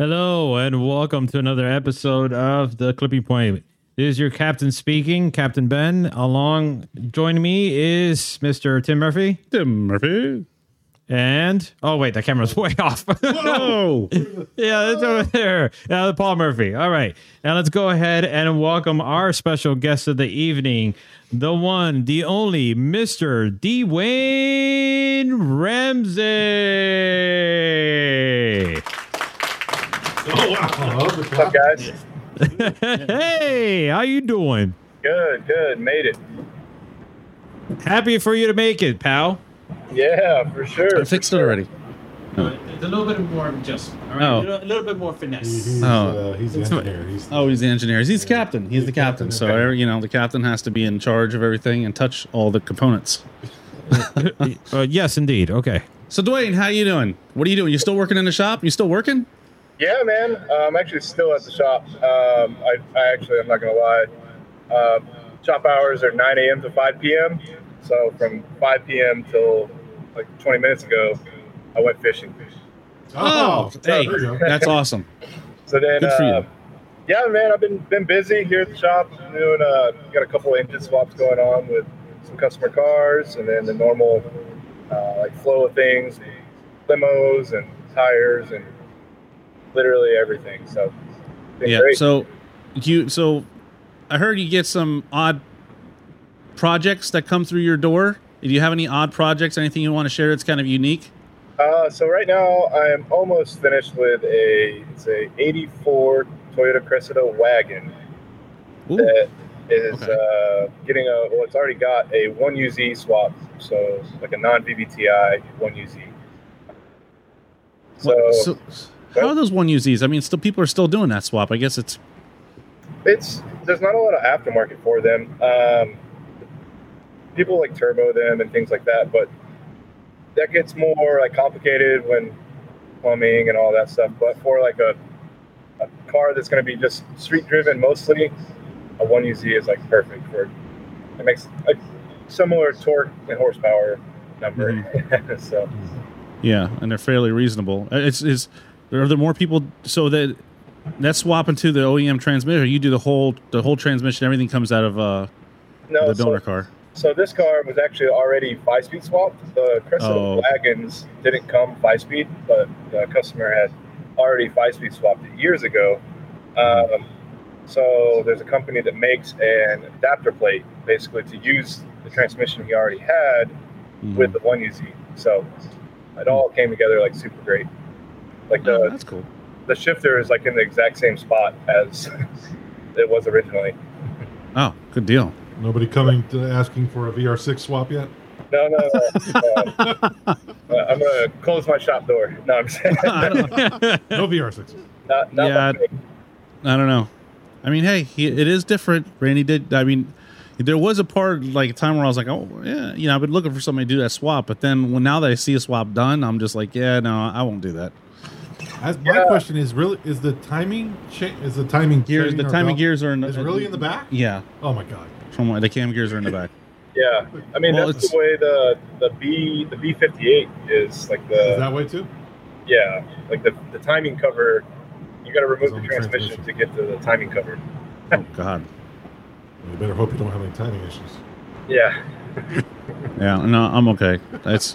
Hello and welcome to another episode of the Clipping Point. This is your captain speaking, Captain Ben. Along, joining me is Mr. Tim Murphy. Tim Murphy. And, oh wait, that camera's way off. Whoa! Yeah, it's over there. Now, Paul Murphy. All right, now let's go ahead and welcome our special guest of the evening, the one, the only, Mr. Dewayne Ramsey. Oh, wow. What's up, guys? Hey, how you doing? Good. Made it. Happy for you to make it, pal. Yeah, for sure. I fixed it already. Oh. It's a little bit more adjustment. All right? Oh. A little bit more finesse. Oh, he's the engineer. He's the engineer. He's the captain. He's the captain. So, the captain has to be in charge of everything and touch all the components. Yes, indeed. Okay. So, Dewayne, how you doing? What are you doing? You still working in the shop? You still working? Yeah, man. I'm actually still at the shop. I'm not going to lie. Shop hours are 9 a.m. to 5 p.m. So from 5 p.m. till like 20 minutes ago, I went fishing. Oh, hey, that's awesome. So then, good for you. Yeah, man, I've been busy here at the shop. Doing, got a couple of engine swaps going on with some customer cars, and then the normal flow of things, limos and tires and literally everything. So yeah, great. So I heard you get some odd projects that come through your door. Do you have any odd projects, anything you want to share that's kind of unique? So right now I am almost finished with it's a 84 Toyota Cressida wagon. Ooh. That is getting it's already got a 1UZ swap, so like a non-VVTi 1UZ. So how are those 1UZs? I mean, still people are still doing that swap. I guess it's there's not a lot of aftermarket for them. People like turbo them and things like that, but that gets more like complicated when plumbing and all that stuff. But for like a car that's going to be just street driven mostly, a 1UZ is like perfect for. It makes a similar torque and horsepower number. Mm-hmm. So yeah, and they're fairly reasonable. It's are there more people so that. That's swapping to the OEM transmission. You do the whole transmission. Everything comes out of the donor car. So this car was actually already 5-speed swapped. The Cressida wagons didn't come 5-speed, but the customer had already 5-speed swapped it years ago. So there's a company that makes an adapter plate basically to use the transmission he already had with the 1UZ. So it all came together like super great. Like that's cool. The shifter is like in the exact same spot as it was originally. Oh, good deal. Nobody coming to asking for a VR6 swap yet? No. I'm going to close my shop door. No, I'm saying. No VR6. Not I don't know. I mean, hey, it is different. Randy did. I mean, there was a part, like a time where I was like, oh, yeah, I've been looking for somebody to do that swap. But then now that I see a swap done, I'm just like, yeah, no, I won't do that. My question is is the timing gears? The timing gears are really in the back. Yeah. Oh my god. The cam gears are in the back. Yeah. I mean that's the way the B58 is like the. Is that way too? Yeah. Like the timing cover, you got to remove the transmission to get to the timing cover. Oh god. You better hope you don't have any timing issues. Yeah. Yeah. No, I'm okay. That's.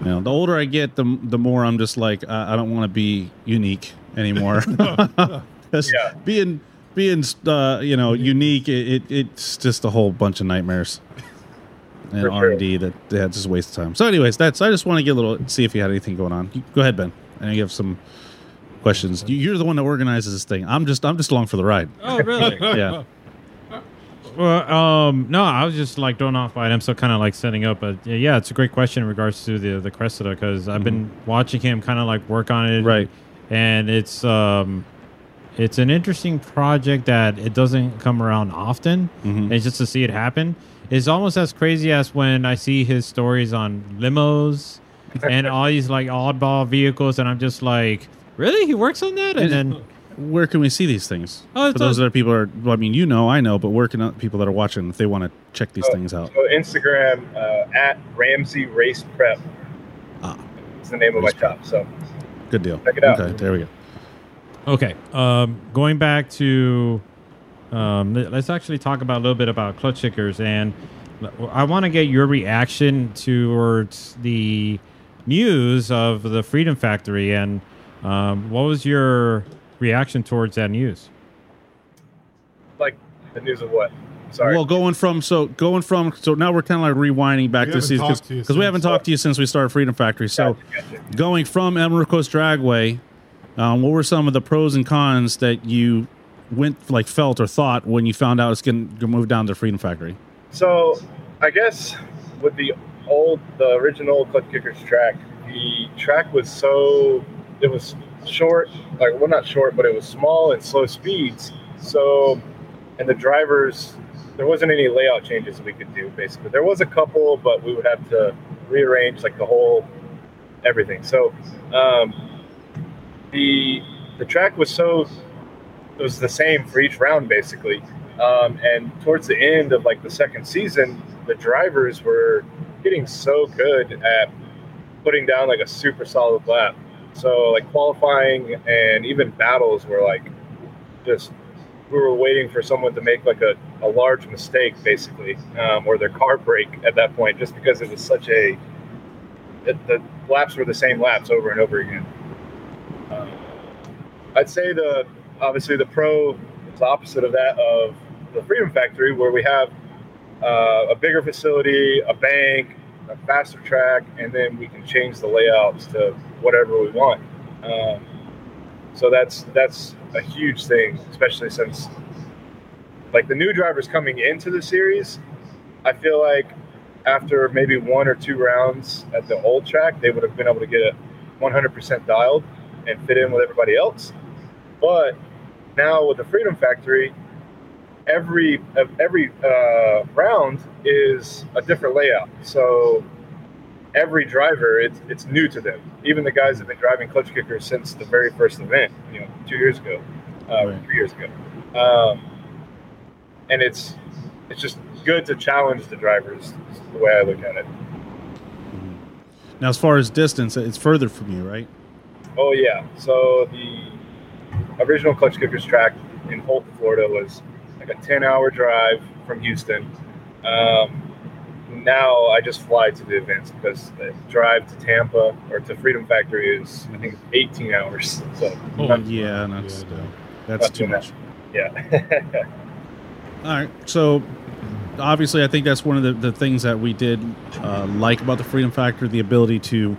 The older I get, the more I'm just like I don't want to be unique anymore. Being unique, it's just a whole bunch of nightmares and R&D that's just a waste of time. So, anyways, I just want to get see if you had anything going on. Go ahead, Ben, and you have some questions. You're the one that organizes this thing. I'm just along for the ride. Oh, really? Yeah. Well, no, I was just like going off by him, so kind of like setting up. But yeah, it's a great question in regards to the Cressida because I've been watching him kind of like work on it, right? And it's an interesting project that it doesn't come around often. Mm-hmm. It's just to see it happen. It's almost as crazy as when I see his stories on limos and all these like oddball vehicles, and I'm just like, really, he works on that, and then. Where can we see these things? Oh, for those other people I know, but where can people that are watching, if they want to check these things out? So Instagram, at Ramsey Race Prep. It's the name of my shop. So good deal. Check it out. Okay, there we go. Okay. Going back to... let's actually talk about a little bit about Klutch Kickers, and I want to get your reaction towards the news of the Freedom Factory, and what was your reaction towards that news? Like the news of what? Sorry. Well, going from now we're kind of like rewinding back this season because we haven't talked to you since we started Freedom Factory. So gotcha. Going from Emerald Coast Dragway, what were some of the pros and cons that you felt or thought when you found out it's going to move down to Freedom Factory? So I guess with the original Klutch Kickers track, the track was it was short, not short, but it was small and slow speeds. So, and the drivers, there wasn't any layout changes we could do basically. There was a couple, but we would have to rearrange the whole everything. So the track was it was the same for each round basically. And towards the end of the second season, the drivers were getting so good at putting down a super solid lap. So qualifying and even battles were we were waiting for someone to make a large mistake basically, or their car break at that point, just because it was such the laps were the same laps over and over again. I'd say obviously the pro is the opposite of that of the Freedom Factory, where we have a bigger facility, a bank, a faster track, and then we can change the layouts to whatever we want. So that's a huge thing, especially since the new drivers coming into the series, I feel like after maybe one or two rounds at the old track, they would have been able to get it 100% dialed and fit in with everybody else. But now with the Freedom Factory, every round is a different layout. So every driver, it's new to them. Even the guys that have been driving Klutch Kickers since the very first event, 2 years ago, 3 years ago. And it's just good to challenge the drivers, is the way I look at it. Now, as far as distance, it's further from you, right? Oh, yeah. So the original Klutch Kickers track in Holton, Florida was a 10-hour drive from Houston. Now I just fly to the events because the drive to Tampa or to Freedom Factory is, I think, 18 hours. So that's too much. Yeah. All right. So obviously, I think that's one of the things that we did like about the Freedom Factory, the ability to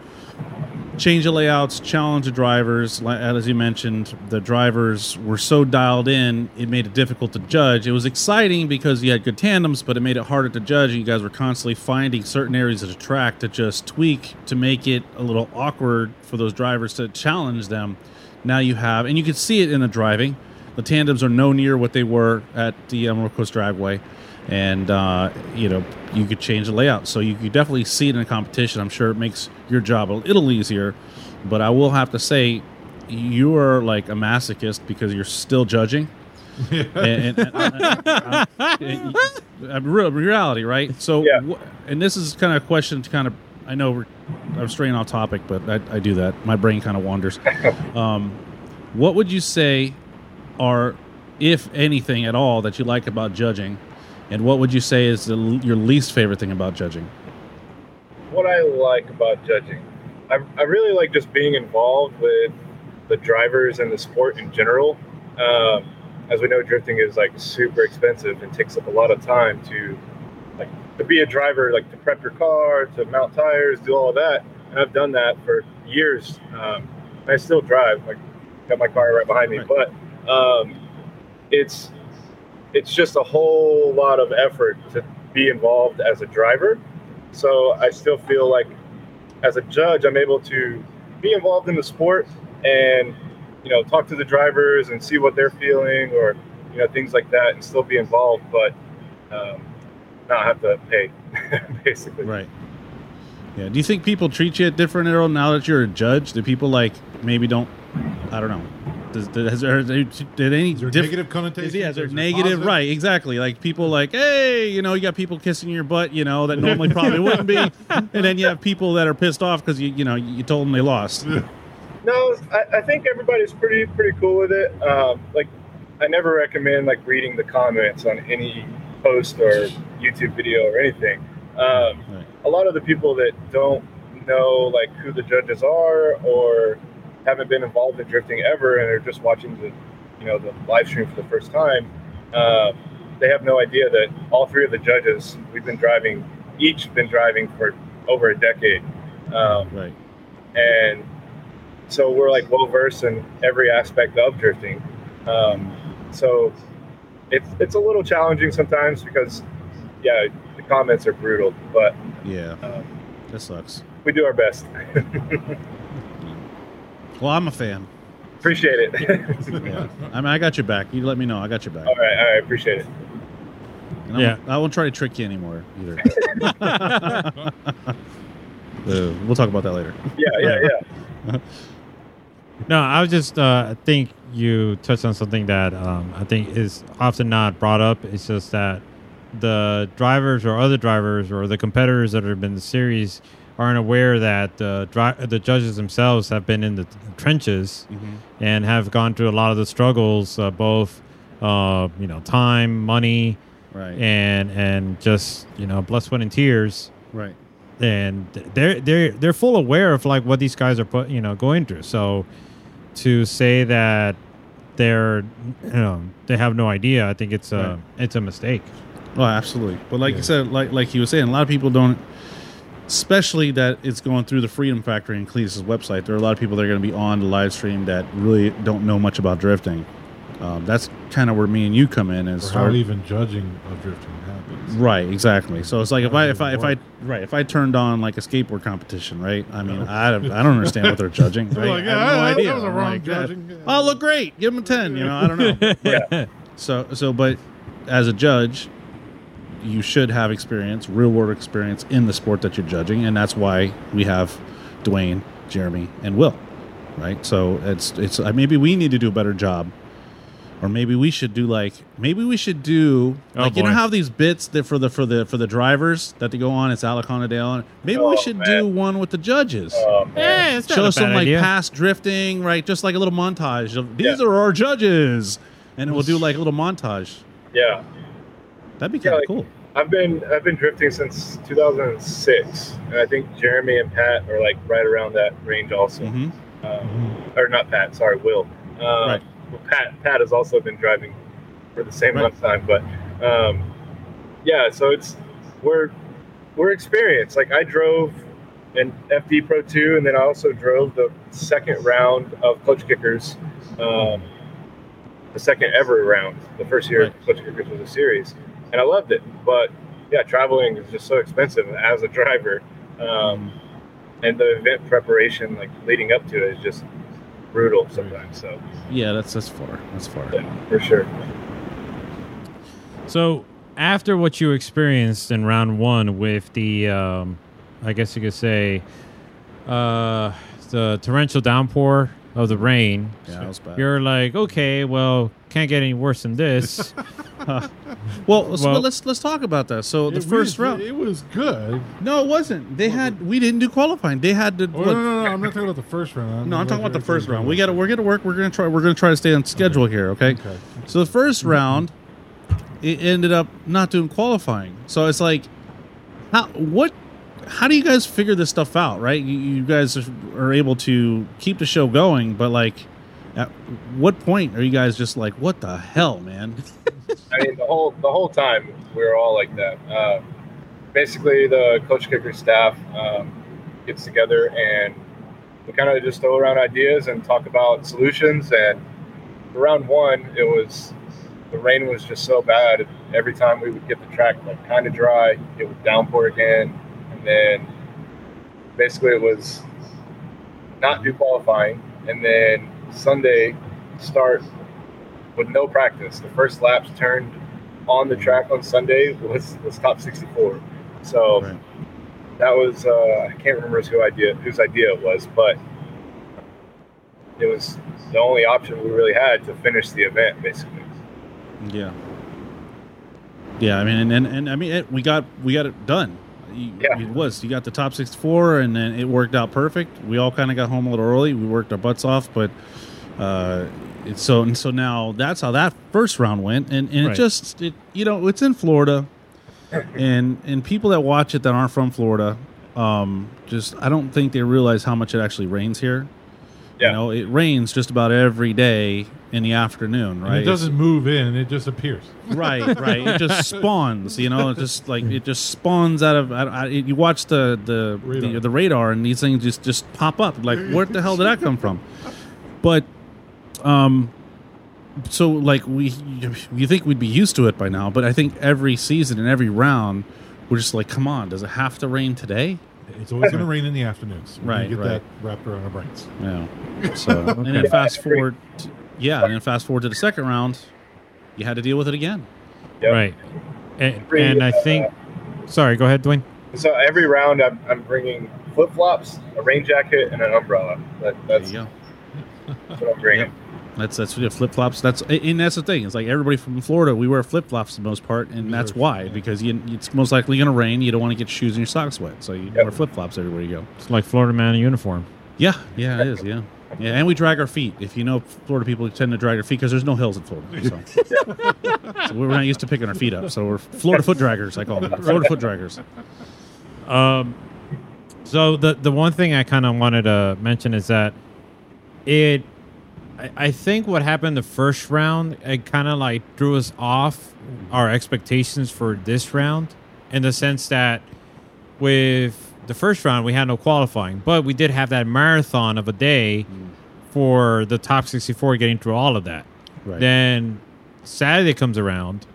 change the layouts, challenge the drivers. As you mentioned, the drivers were so dialed in, it made it difficult to judge. It was exciting because you had good tandems, but it made it harder to judge. You guys were constantly finding certain areas of the track to just tweak to make it a little awkward for those drivers to challenge them. Now you have, and you can see it in the driving, the tandems are no near what they were at the Emerald Coast Dragway. And, you could change the layout. So you could definitely see it in a competition. I'm sure it makes your job a little easier. But I will have to say, you are a masochist because you're still judging. Yeah. Reality, right? So, yeah. And this is kind of a question to I know I'm straying off topic, but I do that. My brain kind of wanders. What would you say are, if anything at all, that you like about judging? And what would you say is your least favorite thing about judging? What I like about judging, I really like just being involved with the drivers and the sport in general. As we know, drifting is super expensive and takes up a lot of time to be a driver, to prep your car, to mount tires, do all of that. And I've done that for years. I still drive. Got my car right behind me, right. But it's just a whole lot of effort to be involved as a driver. So I still feel as a judge, I'm able to be involved in the sport and, talk to the drivers and see what they're feeling or, things like that and still be involved, but not have to pay basically. Right. Yeah. Do you think people treat you different at all now that you're a judge? Do people maybe don't, I don't know. Negative connotations? Yeah, they're negative, positive? Right? Exactly. People hey, you got people kissing your butt, that normally probably wouldn't be, and then you have people that are pissed off because you told them they lost. No, I think everybody's pretty cool with it. Like, I never recommend like reading the comments on any post or YouTube video or anything. A lot of the people that don't know like who the judges are or haven't been involved in drifting ever and are just watching the, you know, the live stream for the first time, they have no idea that all three of the judges we've been driving, each been driving for over a decade. And so we're like well versed in every aspect of drifting. So it's a little challenging sometimes because, yeah, the comments are brutal, but yeah, that sucks. We do our best. Well, I'm a fan. Appreciate it. Yeah. I mean, I got your back. You let me know. I got your back. All right. Appreciate it. And yeah. I won't try to trick you anymore either. We'll talk about that later. Yeah. No, I was just, I think you touched on something that I think is often not brought up. It's just that the drivers or other drivers or the competitors that have been in the series aren't aware that the judges themselves have been in the trenches and have gone through a lot of the struggles, both, you know, time, money, and just, you know, blood, sweat, and tears. Right. And they're full aware of like what these guys are going through. So to say that they're they have no idea, I think it's it's a mistake. Oh, absolutely. But like you said, like he was saying, a lot of people don't, especially that it's going through the Freedom Factory and Cletus' website. There are a lot of people that are going to be on the live stream that really don't know much about drifting. That's kind of where me and you come in, and how even judging of drifting happens. Right, exactly. So it's like if I turned on like a skateboard competition, right? I mean, I don't understand what they're judging. Right? Like, I have no idea. That was a wrong judging. Oh, look great. Give them a 10. You know, I don't know. But as a judge, you should have experience, real world experience in the sport that you're judging, and that's why we have Dwayne, Jeremy, and Will. Right. So it's maybe we need to do a better job. Or maybe we should do you know how these bits that for the drivers that they go on, it's Alec Hollindale. Maybe we should do one with the judges. It's not show some idea. Like past drifting, right? Just like a little montage of these are our judges, and we'll do like a little montage. Yeah, that'd be kind of cool. I've been drifting since 2006, and I think Jeremy and Pat are like right around that range also. Or not Pat, sorry, Will. Right. Well, Pat has also been driving for the same amount of time, but so it's we're experienced. Like I drove an FD Pro 2, and then I also drove the second round of Klutch Kickers, the second ever round. The first year of Klutch Kickers was a series, and I loved it. But yeah, traveling is just so expensive as a driver, and the event preparation like leading up to it is just brutal sometimes. So yeah, that's far yeah, for sure. So after what you experienced in round one with the I guess you could say the torrential downpour of the rain, that was bad. You're like, okay, well, can't get any worse than this. Well, let's talk about that. So the first round, it was good. No, it wasn't. We didn't do qualifying. They had to. No, I'm not talking about the first round. No, I'm talking about the first round. We're gonna try to stay on schedule here. Okay. So the first round, it ended up not doing qualifying. So it's like, how do you guys figure this stuff out? Right, you guys are able to keep the show going, but like, at what point are you guys just like, what the hell, man? I mean, the whole time we were all like that. Basically, the Klutch Kickers staff gets together and we kind of just throw around ideas and talk about solutions. And for round one, it was the rain was just so bad. Every time we would get the track like kind of dry, it would downpour again, and then basically it was not do qualifying, and then Sunday start with no practice. The first laps turned on the track on Sunday was top 64. So that was I can't remember whose idea it was, but it was the only option we really had to finish the event, basically. Yeah. I mean, we got it done. It was. You got the top 64, and then it worked out perfect. We all kind of got home a little early. We worked our butts off, but so now that's how that first round went, and right. It's in Florida, and people that watch it that aren't from Florida, I don't think they realize how much it actually rains here. Yeah. You know, it rains just about every day in the afternoon, right? And it doesn't move in; it just appears. Right. It just spawns. You know, it just spawns out of. You watch the radar, and these things just pop up. Like, where the hell did that come from? But, you think we'd be used to it by now? But I think every season and every round, we're just like, come on, does it have to rain today? It's always going to rain in the afternoons. Right, you get that wrapped around our brains. Yeah. So, okay. And then fast forward to the second round, you had to deal with it again. Yep. Right. And I think... sorry, go ahead, Dwayne. So every round I'm bringing flip-flops, a rain jacket, and an umbrella. That's there you go. That's what I'm bringing. Yep. That's what flip-flops. That's the thing. It's like everybody from Florida, we wear flip-flops for the most part, and that's why, because it's most likely going to rain. You don't want to get shoes and your socks wet, so you wear flip-flops everywhere you go. It's like Florida man in uniform. Yeah, it is, yeah. And we drag our feet. If you know Florida people, tend to drag their feet because there's no hills in Florida. So. So we're not used to picking our feet up, so we're Florida foot draggers, I call them. Florida foot draggers. So the one thing I kind of wanted to mention is that I think what happened the first round, it kind of like threw us off our expectations for this round, in the sense that with the first round we had no qualifying, but we did have that marathon of a day for the top 64, getting through all of that. Right. Then Saturday comes around.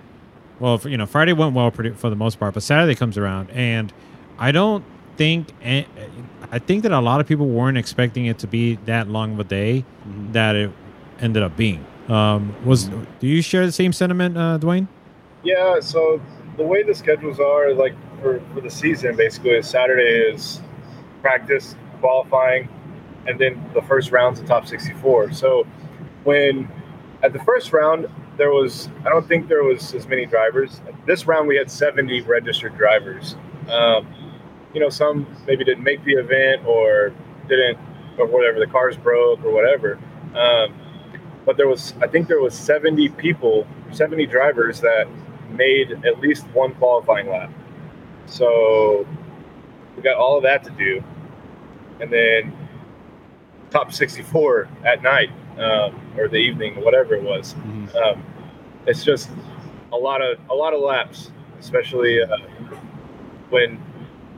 Well, Friday went well for the most part, but Saturday comes around, and I think that a lot of people weren't expecting it to be that long of a day that it ended up being. Do you share the same sentiment, Dwayne? Yeah, so the way the schedules are, like for the season, basically, is Saturday is practice, qualifying, and then the first round's the top 64. So when at the first round, I don't think there was as many drivers. This round, we had 70 registered drivers. Some maybe didn't make the event or whatever, the cars broke or whatever. But I think there was 70 people, 70 drivers that made at least one qualifying lap. So we got all of that to do. And then top 64 at night or the evening, whatever it was. It's just a lot of laps, especially when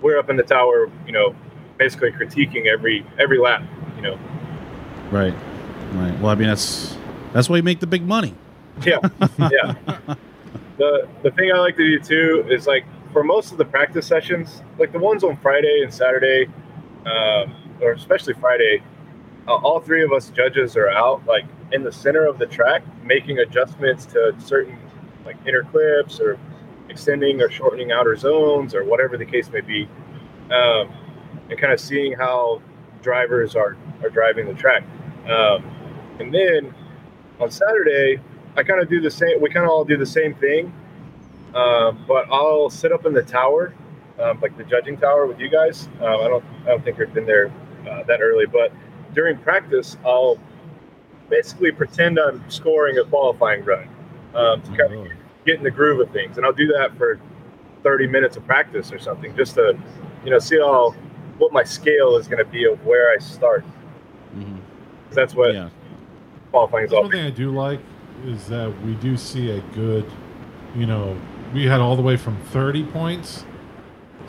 we're up in the tower, basically critiquing every lap, Right. Well, I mean, that's why you make the big money. Yeah, yeah. The thing I like to do, too, is, like, for most of the practice sessions, like the ones on Friday and Saturday, or especially Friday, all three of us judges are out, like, in the center of the track, making adjustments to certain, like, inner clips or extending or shortening outer zones or whatever the case may be, and kind of seeing how drivers are driving the track. And then on Saturday, I kind of do the same. We kind of all do the same thing, but I'll sit up in the tower, like the judging tower with you guys. I don't think I've been there that early, but during practice, I'll basically pretend I'm scoring a qualifying run to kind of get in the groove of things, and I'll do that for 30 minutes of practice or something, just to see what my scale is going to be of where I start. Mm-hmm. That's what qualifying is all. One thing I do like is that we do see a good, we had all the way from 30 points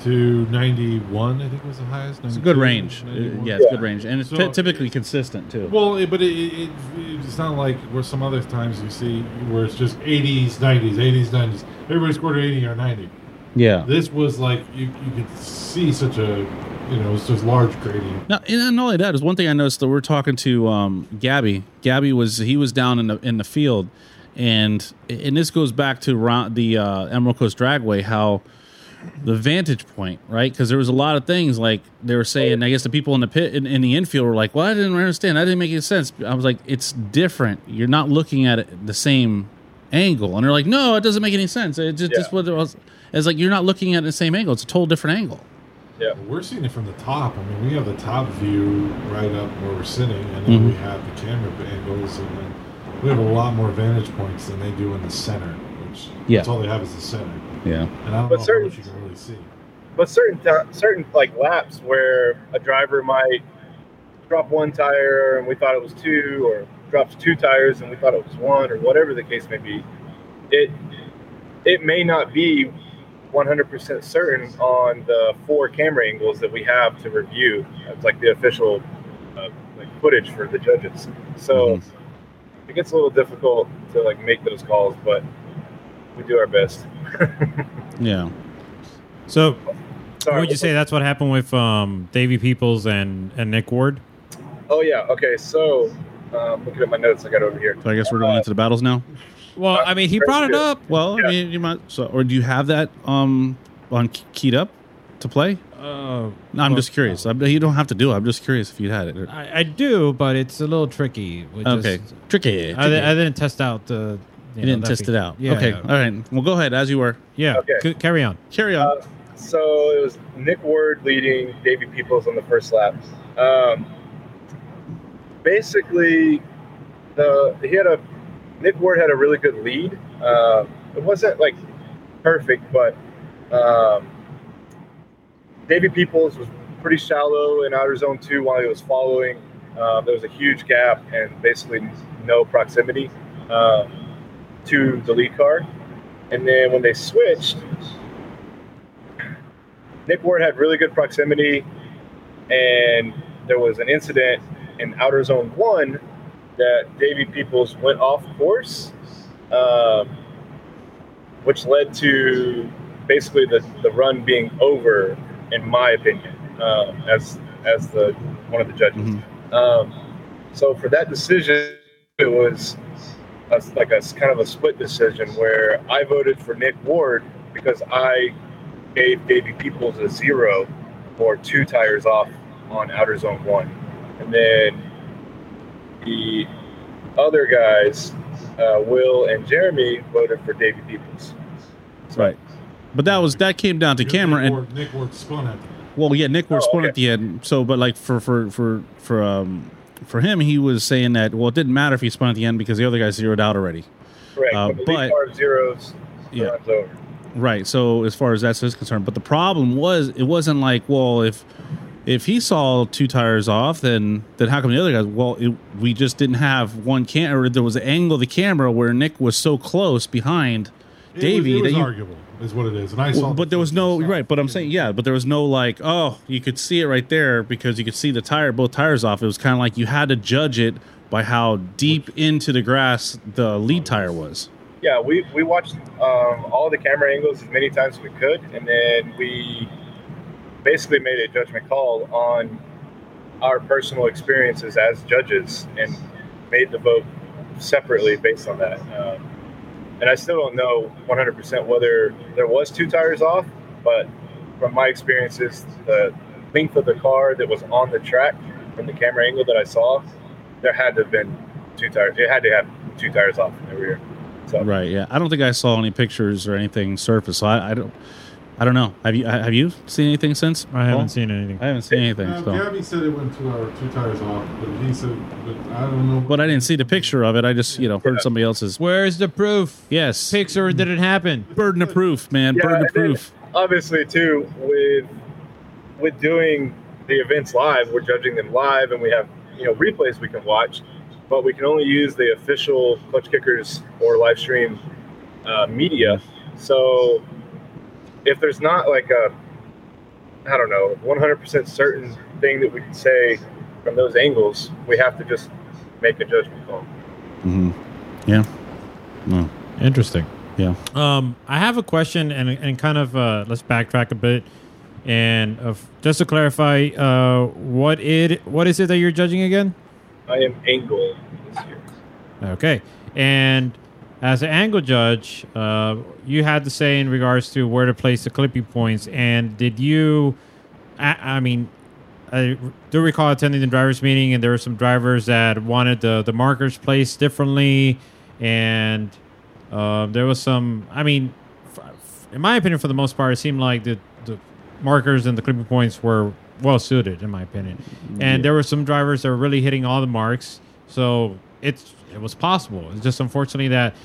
to 91. I think was the highest. It's a good range. Good range, and it's typically consistent too. Well, but it's not like where some other times you see where it's just 80s, 90s. Everybody scored 80 or 90. Yeah, this was like you could see such a it's just large gradient. Now, and only that is one thing I noticed that we're talking to Gabby. Gabby was down in the field, and this goes back to the Emerald Coast Dragway, how the vantage point, right? Because there was a lot of things like they were saying. I guess the people in the pit in the infield were like, "Well, I didn't understand. That didn't make any sense." I was like, "It's different. You're not looking at it the same angle." And they're like, "No, it doesn't make any sense. It just what it was." It's like you're not looking at it the same angle. It's a total different angle. Yeah, we're seeing it from the top. I mean, we have the top view right up where we're sitting, and then we have the camera angles, and then we have a lot more vantage points than they do in the center, which that's all they have is the center. Yeah, and I don't know how much you can really see. But certain like laps where a driver might drop one tire and we thought it was two, or drops two tires and we thought it was one, or whatever the case may be, it may not be 100% certain on the four camera angles that we have to review. It's like the official like footage for the judges. So it gets a little difficult to like make those calls, but we do our best. Yeah. So what would you say that's what happened with Davy Peoples and Nick Ward? Oh, yeah. Okay, so looking at my notes I got over here. So I guess we're going into the battles now? Well, I mean, he brought it up. Well, I mean, you might. So, or do you have that on keyed up to play? No, I'm just curious. You don't have to do it. I'm just curious if you had it. I do, but it's a little tricky. Okay, tricky. I didn't test out the. You didn't test it out. Yeah, okay. Yeah. All right. Well, go ahead as you were. Yeah. Okay. Carry on. Carry on. So it was Nick Ward leading Davy Peoples on the first lap. Basically, Nick Ward had a really good lead. It wasn't like perfect, but Davy Peoples was pretty shallow in outer zone 2 while he was following. There was a huge gap and basically no proximity to the lead car. And then when they switched, Nick Ward had really good proximity, and there was an incident in outer zone 1 that Davy Peoples went off course, which led to basically the run being over, in my opinion, as the one of the judges. So for that decision, it was kind of a split decision where I voted for Nick Ward because I gave Davy Peoples a 0 or 2 tires off on outer zone 1, and then the other guys, Will and Jeremy, voted for Davy Peoples. So, right, but that came down to camera and Nick Ward spun at the end. Well, yeah, Nick Ward spun at the end. So, but like for him, he was saying that it didn't matter if he spun at the end because the other guy zeroed out already. Correct. But zeros. Yeah. Runs over. Right. So as far as that's his concern, but the problem was it wasn't like if he saw 2 tires off, then how come the other guys? Well, we just didn't have one camera. There was an angle of the camera where Nick was so close behind Davy. It was arguable, is what it is. And I saw, but there was no right. But I'm saying, yeah, but there was no like, oh, you could see it right there because you could see both tires off. It was kind of like you had to judge it by how deep into the grass the lead tire was. Yeah, we watched all the camera angles as many times as we could, and then we basically made a judgment call on our personal experiences as judges and made the vote separately based on that. And I still don't know 100% whether there was 2 tires off, but from my experiences, the length of the car that was on the track from the camera angle that I saw, there had to have been 2 tires. It had to have 2 tires off in the rear. So. Right, yeah. I don't think I saw any pictures or anything surface, so I don't know. Have you seen anything since? I haven't seen anything. I haven't seen anything. Gabby said it went 2 tires off, but he said, I don't know. But I didn't see the picture of it. I just, heard somebody else's. Where's the proof? Yes. Picture, did it happen? Burden of proof, man. Yeah, burden of proof. Obviously, too, with doing the events live, we're judging them live, and we have replays we can watch, but we can only use the official Klutch Kickers or live stream media. So if there's not like a, 100% certain thing that we can say from those angles, we have to just make a judgment call. Mm-hmm. Yeah. No. Interesting. Yeah. I have a question and kind of let's backtrack a bit and just to clarify, what is it that you're judging again? I am angle this year. Okay. And as an angle judge, you had to say in regards to where to place the clipping points. And did you, I do recall attending the drivers' meeting, and there were some drivers that wanted the markers placed differently. And there was some, in my opinion, for the most part, it seemed like the markers and the clipping points were well suited, in my opinion. And there were some drivers that were really hitting all the marks. So it was possible. It's just unfortunately that,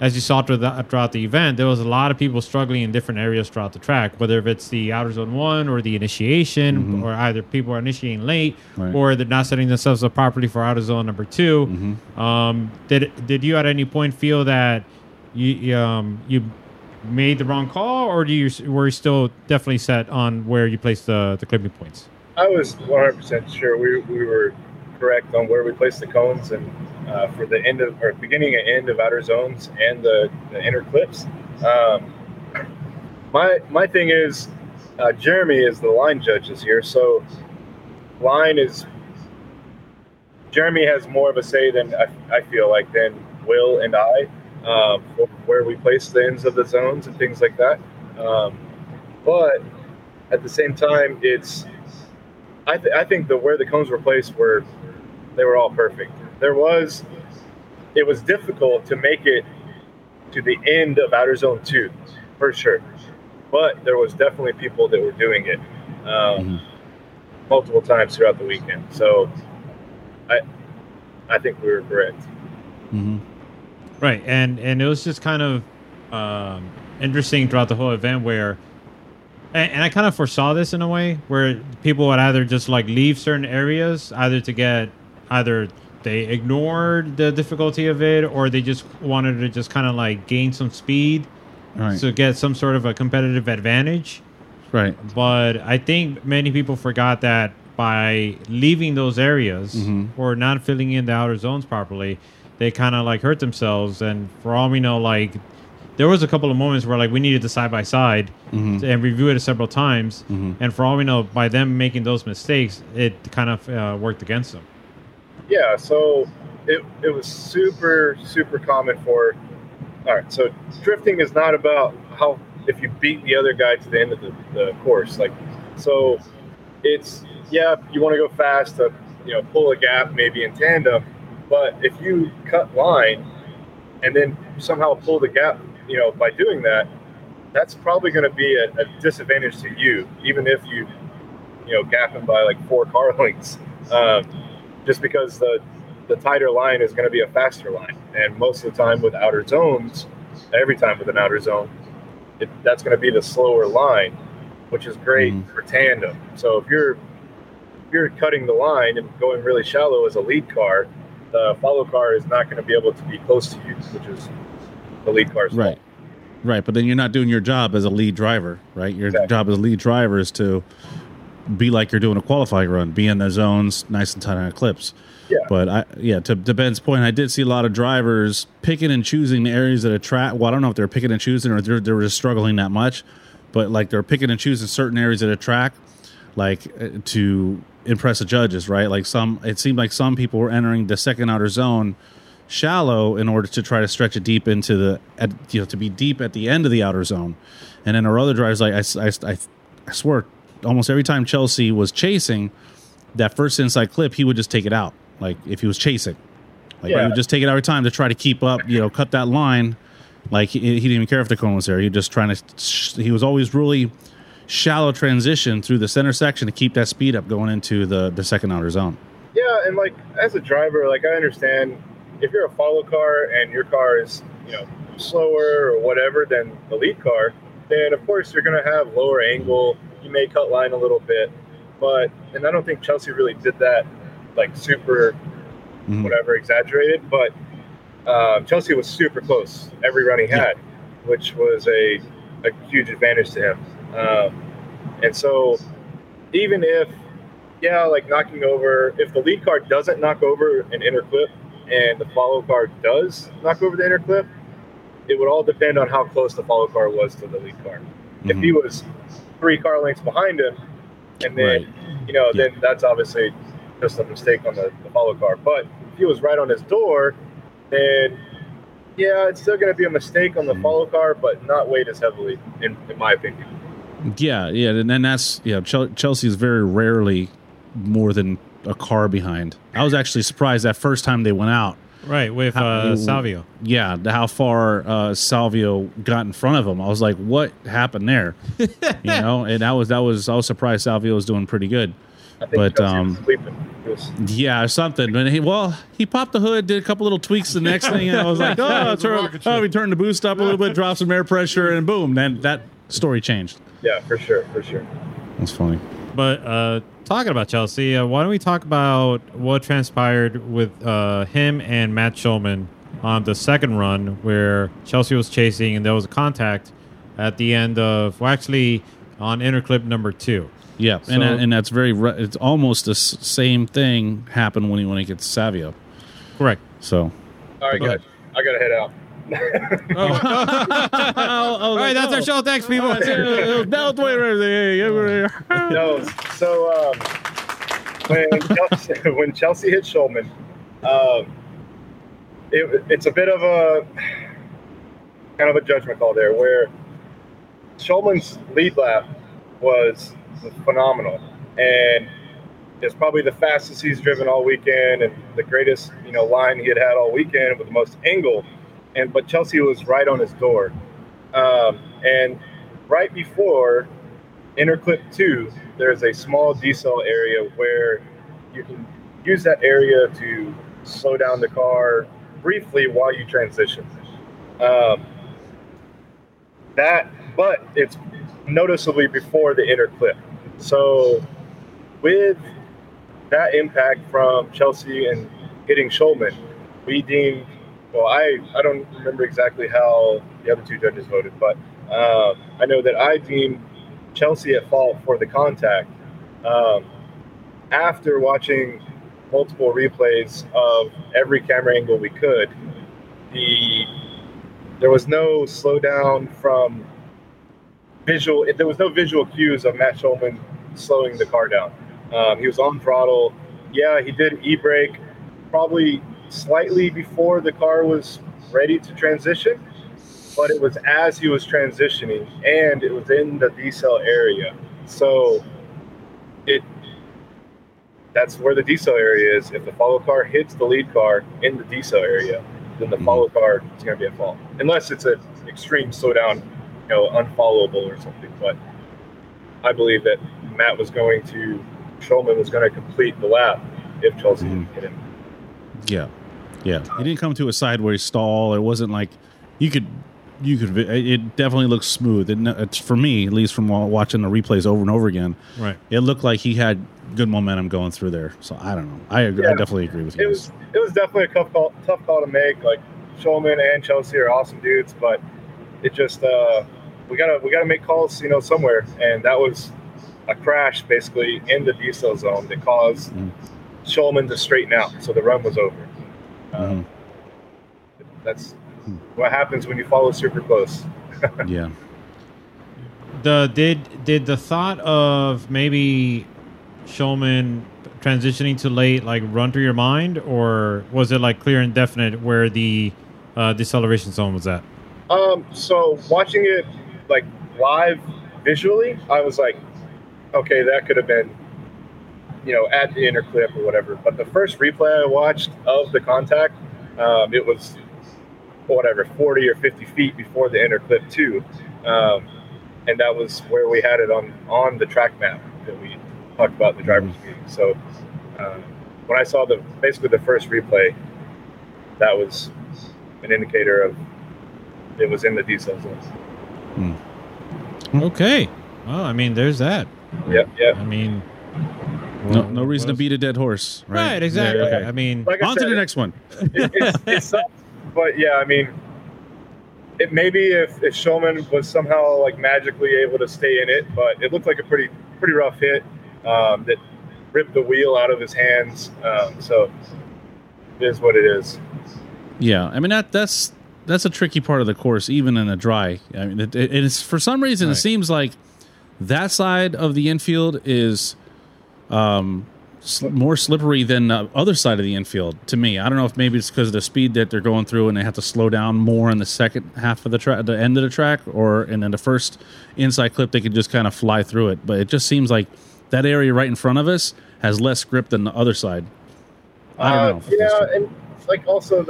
as you saw throughout the event, there was a lot of people struggling in different areas throughout the track, whether if it's the outer zone one or the initiation, or either people are initiating late or they're not setting themselves up properly for outer zone number two. Did you at any point feel that you made the wrong call, or were you still definitely set on where you placed the clipping points? I was 100% sure we were correct on where we placed the cones, and for the end of, or beginning and end of outer zones and the inner clips. My thing is, Jeremy is the line judge this year, so Jeremy has more of a say than I feel like than Will and I, where we place the ends of the zones and things like that. But at the same time, I think where the cones were placed they were all perfect. It was difficult to make it to the end of outer zone 2, for sure. But there was definitely people that were doing it multiple times throughout the weekend. So I think we were correct. Right, and it was just kind of interesting throughout the whole event where, and I kind of foresaw this in a way, where people would either just like leave certain areas either they ignored the difficulty of it, or they just wanted to just kind of like gain some speed to get some sort of a competitive advantage. Right. But I think many people forgot that by leaving those areas or not filling in the outer zones properly, they kind of like hurt themselves. And for all we know, like there was a couple of moments where like we needed the side by side and review it several times. And for all we know, by them making those mistakes, it kind of worked against them. Yeah, so it was super, super common for... All right, so drifting is not about how if you beat the other guy to the end of the course. Like, so it's, yeah, you want to go fast to, pull a gap maybe in tandem, but if you cut line and then somehow pull the gap, by doing that, that's probably going to be a disadvantage to you, even if you, gap him by like 4 car lengths. Just because the tighter line is going to be a faster line. And most of the time with outer zones, every time with an outer zone, that's going to be the slower line, which is great for tandem. So if you're cutting the line and going really shallow as a lead car, the follow car is not going to be able to be close to you, which is the lead car's fault. Right, but then you're not doing your job as a lead driver, right? Your job as a lead driver is to be like you're doing a qualifying run, be in the zones, nice and tight on clips. Yeah. But to Ben's point, I did see a lot of drivers picking and choosing the areas that attract. Well, I don't know if they're picking and choosing or they were just struggling that much, but like they're picking and choosing certain areas that attract, like to impress the judges, right? Like it seemed like some people were entering the second outer zone shallow in order to try to stretch it deep into to be deep at the end of the outer zone, and then our other drivers, like I swear. Almost every time Chelsea was chasing that first inside clip, he would just take it out. Like if he was chasing, he would just take it every time to try to keep up, cut that line. Like he didn't even care if the cone was there. He was just trying to, he was always really shallow transition through the center section to keep that speed up going into the second outer zone. Yeah. And like, as a driver, like I understand if you're a follow car and your car is, slower or whatever than the lead car, then of course you're going to have lower angle. You may cut line a little bit, and I don't think Chelsea really did that, like super, exaggerated. But Chelsea was super close every run he had, which was a huge advantage to him. And so, even if, like knocking over, if the lead car doesn't knock over an inner clip and the follow car does knock over the inner clip, it would all depend on how close the follow car was to the lead car. If he was 3 car lengths behind him, and then then that's obviously just a mistake on the follow car. But if he was right on his door, then it's still going to be a mistake on the follow car, but not weighed as heavily, in my opinion. And then that's Chelsea is very rarely more than a car behind. I was actually surprised that first time they went out, Right, with Salvio. Yeah, how far Salvio got in front of him. I was like, what happened there? You know, and that was I was surprised Salvio was doing pretty good. I think but yeah, something. But he popped the hood, did a couple little tweaks. The next thing, and I was like, we turned the boost up a little bit, dropped some air pressure, and boom, then that story changed. Yeah, for sure. That's funny. But talking about Chelsea, why don't we talk about what transpired with him and Matt Schulman on the second run, where Chelsea was chasing and there was a contact at the end of, well, actually on interclip number 2. Yeah, so, and that's very. It's almost the same thing happened when he gets Savio. Correct. So. All right, guys. I gotta head out. All right, that's our show. Thanks, people. No, so when Chelsea hit Schulman, it's a bit of a kind of a judgment call there, where Schulman's lead lap was phenomenal, and it's probably the fastest he's driven all weekend, and the greatest, you know, line he had all weekend with the most angle. But Chelsea was right on his door, and right before interclip 2, there's a small decel area where you can use that area to slow down the car briefly while you transition. But it's noticeably before the inner clip. So with that impact from Chelsea and hitting Schulman, we deemed, well, I don't remember exactly how the other two judges voted, but I know that I deemed Chelsea at fault for the contact. After watching multiple replays of every camera angle we could, there was no slowdown from visual. There was no visual cues of Matt Schulman slowing the car down. He was on throttle. Yeah, he did e-brake probably slightly before the car was ready to transition, but it was as he was transitioning, and it was in the decel area. So that's where the decel area is. If the follow car hits the lead car in the decel area, then the follow car is going to be at fault, unless it's an extreme slowdown, unfollowable or something. But I believe that Matt was going to, Schulman was going to complete the lap if Chelsea didn't hit him. Yeah. He didn't come to a sideways stall. It wasn't like you could. It definitely looked smooth. It's for me, at least from watching the replays over and over again. Right. It looked like he had good momentum going through there. So I don't know. I definitely agree with you. It was definitely a tough call to make. Like, Schulman and Chelsea are awesome dudes, but it just we gotta make calls, somewhere, and that was a crash basically in the diesel zone that caused Schulman to straighten out, so the run was over. That's what happens when you follow super close. Yeah. Did the thought of maybe Schulman transitioning too late run through your mind, or was it clear and definite where the deceleration zone was at? So watching it live visually, I was like, okay, that could have been, at the inner clip or whatever. But the first replay I watched of the contact, it was 40 or 50 feet before the inner clip 2. And that was where we had it on the track map that we talked about in the driver's meeting. So when I saw the first replay, that was an indicator of it was in the diesel zone. Okay. Well, there's that. Yeah. No reason to beat a dead horse. Right, exactly. Yeah, okay. On to the next one. It sucks, but yeah, it maybe if Schulman was somehow magically able to stay in it, but it looked like a pretty rough hit that ripped the wheel out of his hands. So it is what it is. Yeah, that's a tricky part of the course, even in a dry. It is, for some reason, right. It seems like that side of the infield is more slippery than the other side of the infield to me. I don't know if maybe it's because of the speed that they're going through and they have to slow down more in the second half of the end of the track, and then the first inside clip, they could just kind of fly through it. But it just seems like that area right in front of us has less grip than the other side. I don't know. Yeah, and like also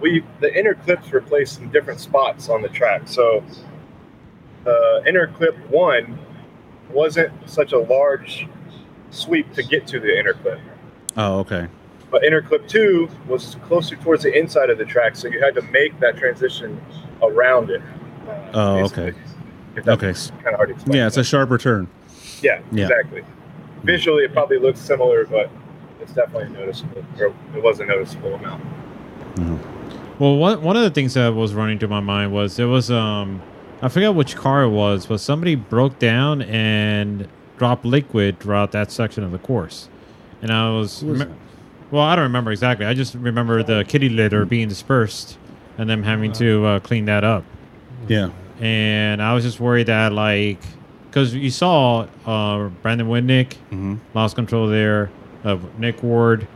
the inner clips were placed in different spots on the track. So inner clip one wasn't such a large sweep to get to the inner clip. Oh, okay. But inner clip two was closer towards the inside of the track, so you had to make that transition around it. Oh, basically. Okay. Okay. Kind of hard to explain. Yeah, it's a sharper turn. Yeah, yeah, exactly. Visually, it probably looks similar, but it's definitely noticeable. Or it was a noticeable amount. Well, one of the things that was running through my mind was there was I forget which car it was, but somebody broke down and dropped liquid throughout that section of the course, and I was well, I don't remember exactly. I just remember the kitty litter being dispersed and them having to clean that up. Yeah, and I was just worried that like. Because you saw Brandon Winnick lost control there, Nick Ward,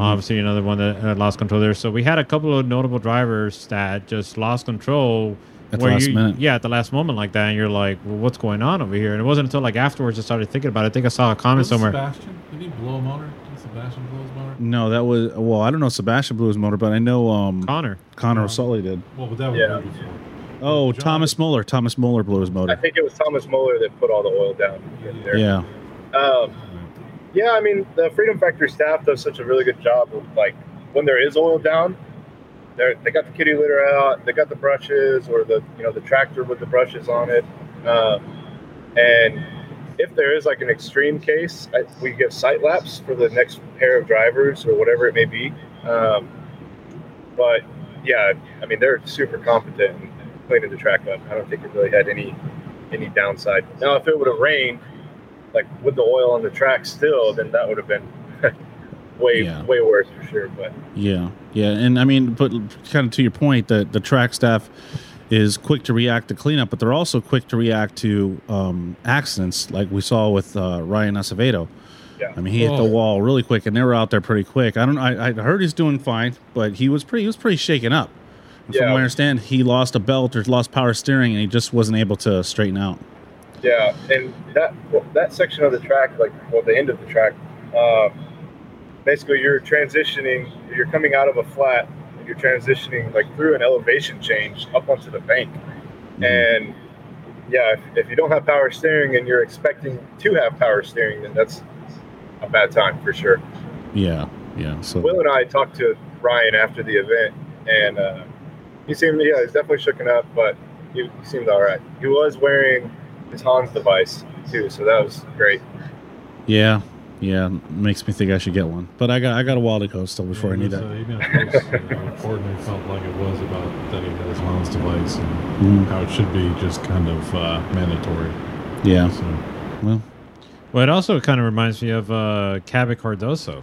obviously another one that lost control there. So we had a couple of notable drivers that just lost control at the last minute. Yeah, at the last moment like that, and you're like, well, what's going on over here? And it wasn't until like afterwards I started thinking about it. I think I saw a comment somewhere. Sebastian? Did he blow a motor? Did Sebastian blow his motor? No, that was I don't know if Sebastian blew his motor, but I know Connor O'Sully did. Well, but that was beautiful. Oh, John. Thomas Muller. Thomas Muller blew his motor. I think it was Thomas Muller that put all the oil down in there. Yeah. Yeah, I mean, the Freedom Factory staff does such a really good job of, like, when there is oil down, they got the kitty litter out, they got the brushes or the, you know, the tractor with the brushes on it. And if there is, like, an extreme case, we give sight laps for the next pair of drivers or whatever it may be. But, yeah, I mean, they're super competent and cleaning the track up. I don't think it really had any downside. Now, if it would have rained, like with the oil on the track still, then that would have been way worse for sure. But yeah, and I mean, but kind of to your point that the track staff is quick to react to cleanup, but they're also quick to react to accidents, like we saw with Ryan Acevedo. Yeah. I mean, he hit the wall really quick, and they were out there pretty quick. I don't. I heard he's doing fine, but he was pretty shaken up. From what I understand, he lost a belt or lost power steering, and he just wasn't able to straighten out. Yeah, and that section of the track, the end of the track, basically you're transitioning, you're coming out of a flat, and you're transitioning like through an elevation change up onto the bank. And yeah, if you don't have power steering and you're expecting to have power steering, then that's a bad time for sure. Yeah. So Will and I talked to Ryan after the event, and he seemed, he's definitely shooken up, but he seemed all right. He was wearing his Hans device, too, so that was great. Yeah, makes me think I should get one. But I got a while to go still before I need that. Courtney felt like it was about that he had his Hans device and how it should be just kind of mandatory. Yeah. So. Well, it also kind of reminds me of Cabot Cardoso.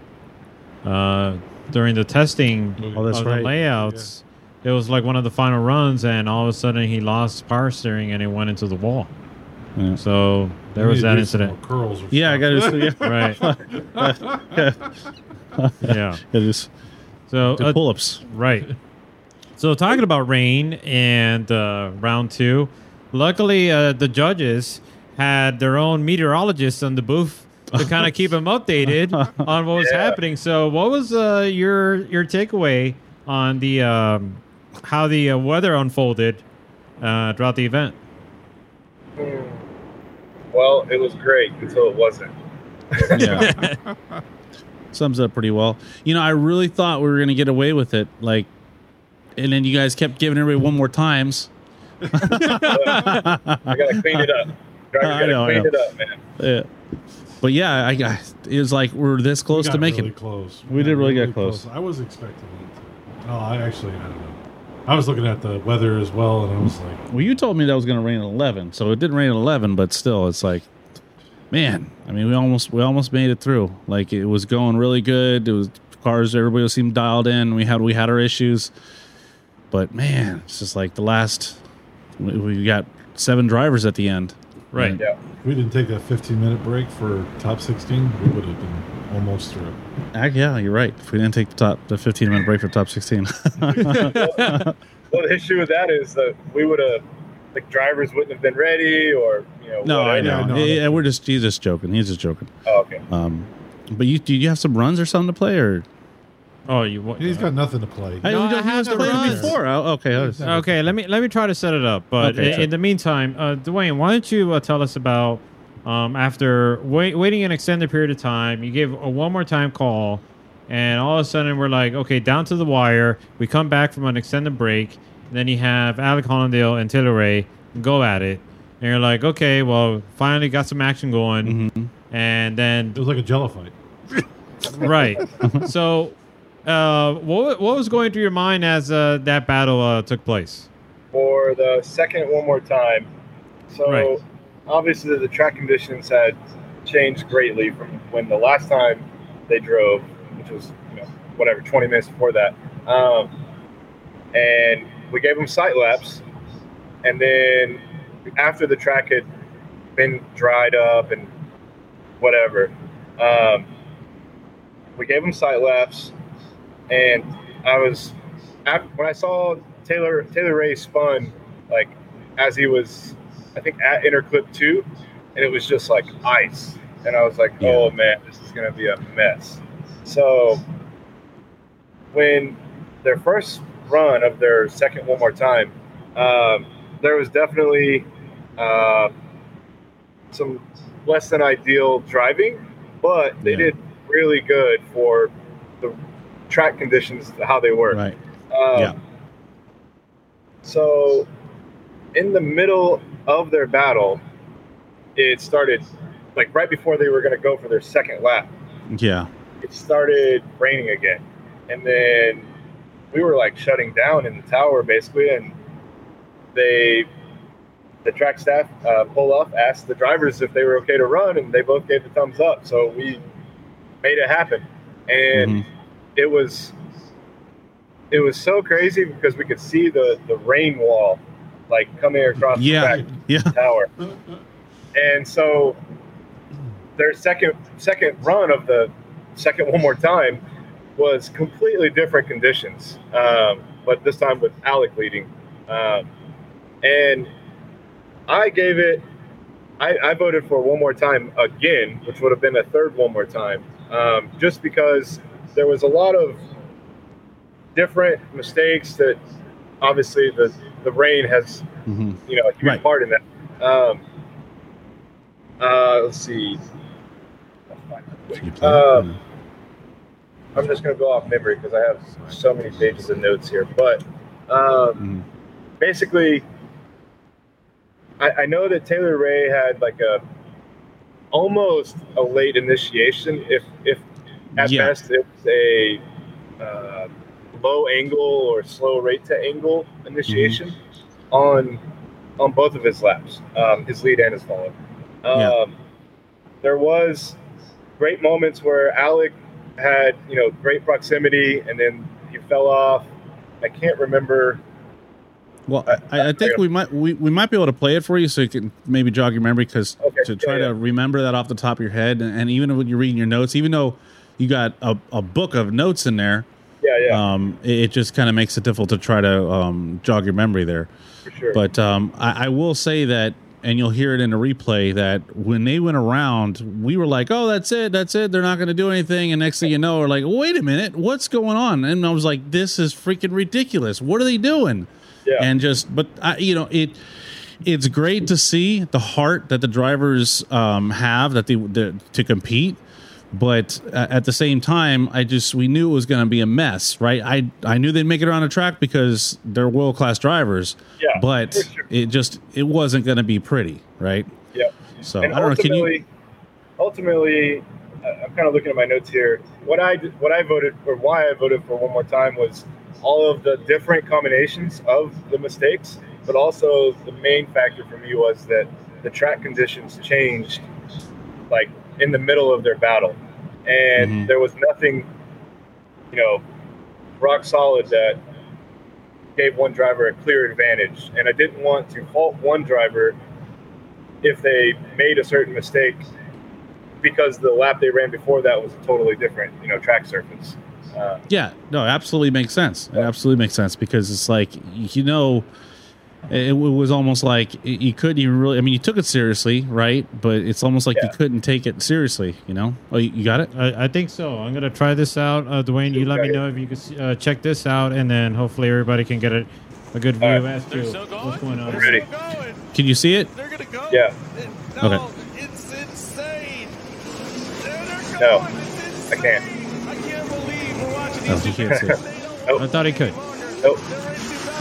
During the testing of the layouts... Yeah. It was like one of the final runs, and all of a sudden he lost power steering and he went into the wall. Yeah. So there was that incident. Curls or I got to do So pull-ups. Right. So talking about rain and round two, luckily the judges had their own meteorologists on the booth to kind of keep them updated on what was happening. So what was your takeaway on the how the weather unfolded throughout the event? Well, it was great until it wasn't. Yeah. Sums up pretty well. You know, I really thought we were going to get away with it. Like, and then you guys kept giving everybody one more times. I got to clean it up. I got to clean it up, man. Yeah. But yeah, it was like we're this close to making it. Close. We did really get close. I was expecting it. Oh, I don't know. I was looking at the weather as well, and I was like... Well, you told me that was going to rain at 11, so it didn't rain at 11, but still, it's like, man, I mean, we almost made it through. Like, it was going really good. It was cars, everybody seemed dialed in. We had our issues. But, man, it's just like the last... We got 7 drivers at the end. Right. And yeah. If we didn't take that 15-minute break for top 16, we would have been almost through. Yeah, you're right. If we didn't take the 15-minute break for top 16. Well, the issue with that is that we would have, like, drivers wouldn't have been ready or, you know. No, I know. No. Yeah, he's just joking. Oh, okay. But you have some runs or something to play? Or? Oh, you want? He's got nothing to play. No, he has to play before. Okay. Let me try to set it up. But okay, in the meantime, Dewayne, why don't you tell us about after waiting an extended period of time, you gave a one more time call, and all of a sudden we're like, okay, down to the wire. We come back from an extended break. Then you have Alec Hollindale and Taylor Ray go at it, and you're like, okay, well, finally got some action going, and then it was like a jello fight. Right. So, what was going through your mind as that battle took place? For the second one more time. So, right, obviously the track conditions had changed greatly from when the last time they drove, which was 20 minutes before that. And we gave them sight laps, and then after the track had been dried up and whatever, we gave them sight laps, and I was when I saw Taylor Ray spun, like as he was, I think at interclip 2, and it was just like ice, and I was like, oh man, this is gonna be a mess. So when their first run of their second one more time, there was definitely some less than ideal driving, but they did really good for the track conditions, how they were. Right. So in the middle of their battle, it started, like right before they were going to go for their second lap. Yeah. It started raining again. And then we were like shutting down in the tower basically, and the track staff pulled off, asked the drivers if they were okay to run, and they both gave the thumbs up. So we made it happen, and it was so crazy because we could see the rain wall like coming across the back of the tower. And so their second run of the second one more time was completely different conditions, but this time with Alec leading. And I gave it, I voted for one more time again, which would have been a third one more time, just because there was a lot of different mistakes that obviously the rain has, a huge part in that. Let's see. I'm just going to go off memory because I have so many pages of notes here. But basically, I know that Taylor Ray had like almost a late initiation. If at best it was a low angle or slow rate to angle initiation on both of his laps, his lead and his follow. There was great moments where Alec had great proximity, and then he fell off. I can't remember. Well, I think we might be able to play it for you so you can maybe jog your memory, because to remember that off the top of your head, and even when you're reading your notes, even though you got a book of notes in there, it just kind of makes it difficult to try to jog your memory there. For sure. But I will say that, and you'll hear it in a replay, that when they went around, we were like, oh, that's it. They're not going to do anything. And next thing you know, we're like, wait a minute, what's going on? And I was like, this is freaking ridiculous. What are they doing? Yeah. And it's great to see the heart that the drivers have that they to compete. But at the same time, we knew it was going to be a mess, right? I knew they'd make it around the track because they're world-class drivers, but sure, it wasn't going to be pretty, right? Yeah. So and I don't know. Can you? Ultimately, I'm kind of looking at my notes here. What I voted for, why I voted for one more time, was all of the different combinations of the mistakes, but also the main factor for me was that the track conditions changed, like in the middle of their battle. And there was nothing, rock solid that gave one driver a clear advantage. And I didn't want to fault one driver if they made a certain mistake, because the lap they ran before that was a totally different, track surface. It absolutely makes sense. It absolutely makes sense because it's like, It was almost like you couldn't even really, I mean, you took it seriously, right? But it's almost like you couldn't take it seriously, you know? Oh, you got it? I think so. I'm going to try this out. Dewayne, you let me know if you can check this out, and then hopefully everybody can get a good view of as to what's going on. Ready. Can you see it? They're going to go. Yeah. No, okay. It's insane. No, it's insane. I can't. I can't believe we're watching these. You can't see it. Nope. I thought he could. Nope.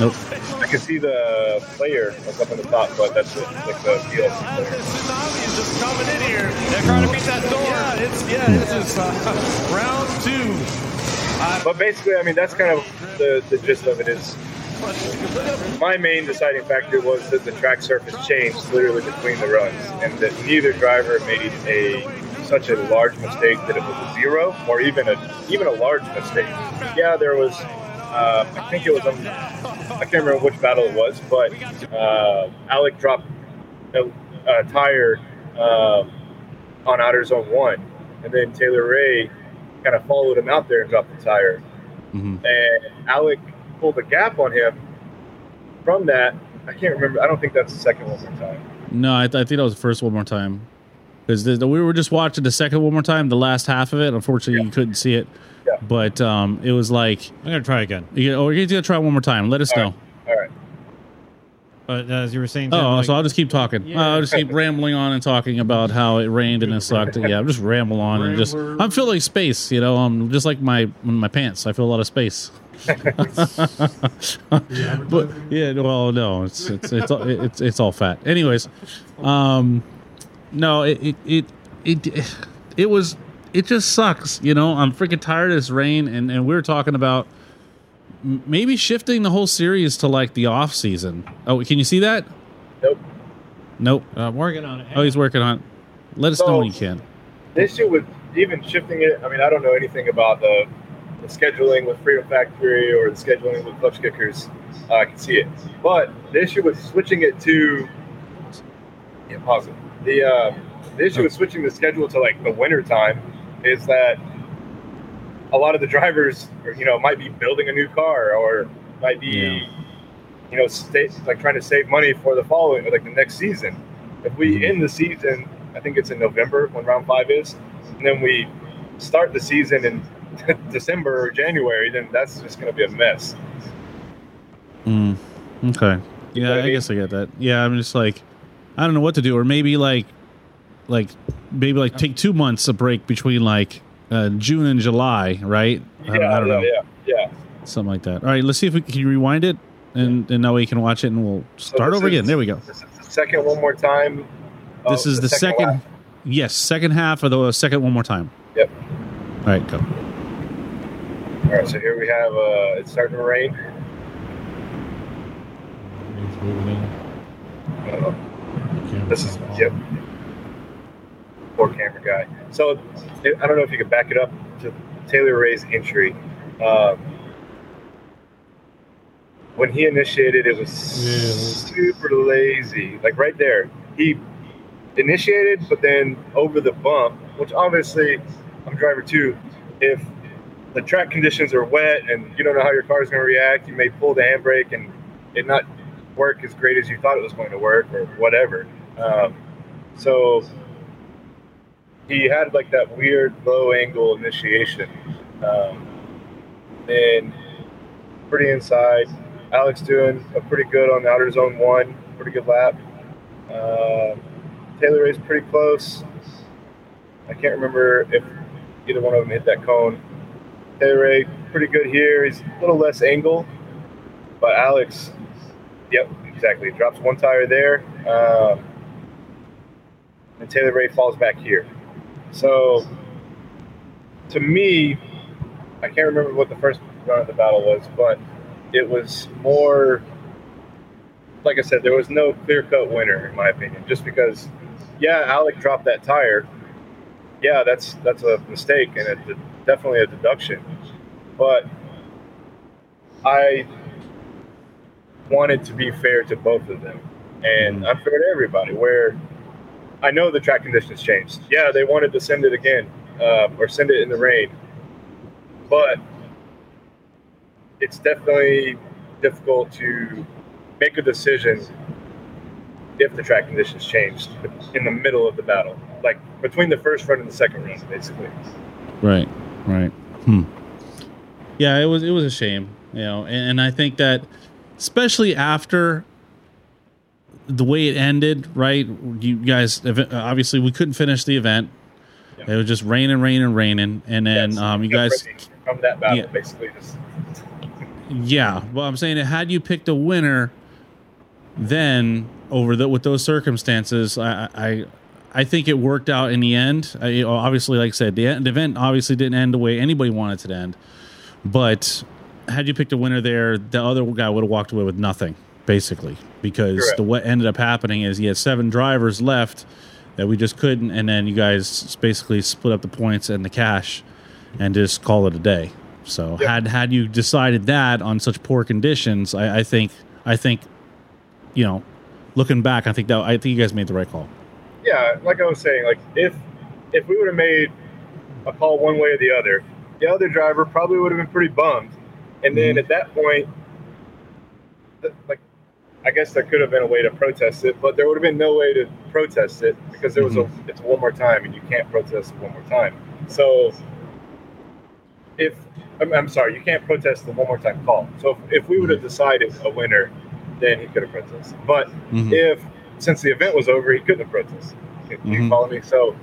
Nope. I can see the player that's up on the top, but that's it. Like the field. The tsunami is just coming in here. They're trying to beat that door. This is round two. But basically, I mean, that's kind of the gist of it is. My main deciding factor was that the track surface changed literally between the runs, and that neither driver made such a large mistake that it was a zero or even a large mistake. Yeah, there was. I think it was, I can't remember which battle it was, but Alec dropped a tire on outer zone one, and then Taylor Ray kind of followed him out there and dropped the tire. Mm-hmm. And Alec pulled a gap on him from that. I can't remember. I don't think that's the second one more time. No, I think that was the first one more time. Because we were just watching the second one more time, the last half of it. Unfortunately, you couldn't see it. Yeah. But it was like... I'm going to try again. You're going to try one more time. Let us know. All right. But as you were saying... I'll just keep talking. Yeah. I'll just keep rambling on and talking about how it rained and it sucked. Yeah, I'm just ramble on and just... I'm filling space, you know. I'm just like my pants. I fill a lot of space. But, yeah, well, no. It's all fat. Anyways, no, it was... It just sucks, you know. I'm freaking tired of this rain, and we were talking about maybe shifting the whole series to like the off season. Oh, can you see that? Nope. I'm working on it. Oh, he's working on it. Let us know when you can. The issue with even shifting it, I mean, I don't know anything about the scheduling with Freedom Factory or the scheduling with Klutch Kickers. I can see it, but the issue with switching it to the issue with switching the schedule to like the winter time. Is that a lot of the drivers, you know, might be building a new car or might be, you know, like trying to save money for the following or like the next season. If we end the season, I think it's in November when round 5 is, and then we start the season in December or January, then that's just going to be a mess. Okay. Yeah, you know I guess I get that. Yeah, I'm just like, I don't know what to do. Or maybe like take 2 months a break between like June and July, right? I don't know. Yeah. Something like that. All right, let's see if we can rewind it, and that way you can watch it, and we'll start over again. There we go. This is the second one more time. This is the second. Yes, second half of the second one more time. Yep. All right, go. All right, so here we have it's starting to rain. It's moving. This is Poor camera guy. So I don't know if you could back it up to Taylor Ray's entry. When he initiated, it was super lazy. Like right there, he initiated, but then over the bump, which obviously I'm driver too. If the track conditions are wet and you don't know how your car is going to react, you may pull the handbrake and it not work as great as you thought it was going to work or whatever. He had like that weird low angle initiation. And pretty inside. Alex doing a pretty good on the outer zone one, pretty good lap. Taylor Ray's pretty close. I can't remember if either one of them hit that cone. Taylor Ray, pretty good here. He's a little less angle. But Alex, yep, exactly. Drops one tire there. And Taylor Ray falls back here. So, to me, I can't remember what the first run of the battle was, but it was more, like I said, there was no clear-cut winner, in my opinion, just because, Alec dropped that tire. Yeah, that's a mistake, and it's definitely a deduction. But I wanted to be fair to both of them, and I'm fair to everybody, where... I know the track conditions changed. Yeah, they wanted to send it again or send it in the rain. But it's definitely difficult to make a decision if the track conditions changed in the middle of the battle, like between the first run and the second run, basically. Right, right. Yeah, it was a shame, you know, and I think that especially after the way it ended, right? You guys, obviously, we couldn't finish the event. Yep. It was just raining, and then you guys from that battle, basically. Just yeah, well, I'm saying, had you picked a winner, then with those circumstances, I think it worked out in the end. Obviously, like I said, the event obviously didn't end the way anybody wanted it to end. But had you picked a winner there, the other guy would have walked away with nothing, basically, because what ended up happening is he had 7 drivers left that we just couldn't, and then you guys basically split up the points and the cash and just call it a day. So had you decided that on such poor conditions, I think, you know, looking back, I think you guys made the right call. Yeah, like I was saying, like if we would have made a call one way or the other, the other driver probably would have been pretty bummed. And then at that point, like, I guess there could have been a way to protest it, but there would have been no way to protest it because there was it's one more time, and you can't protest it one more time. So I'm sorry, you can't protest the one more time call. So if we would have decided a winner, then he could have protested. But since the event was over, he couldn't have protested. You follow me? So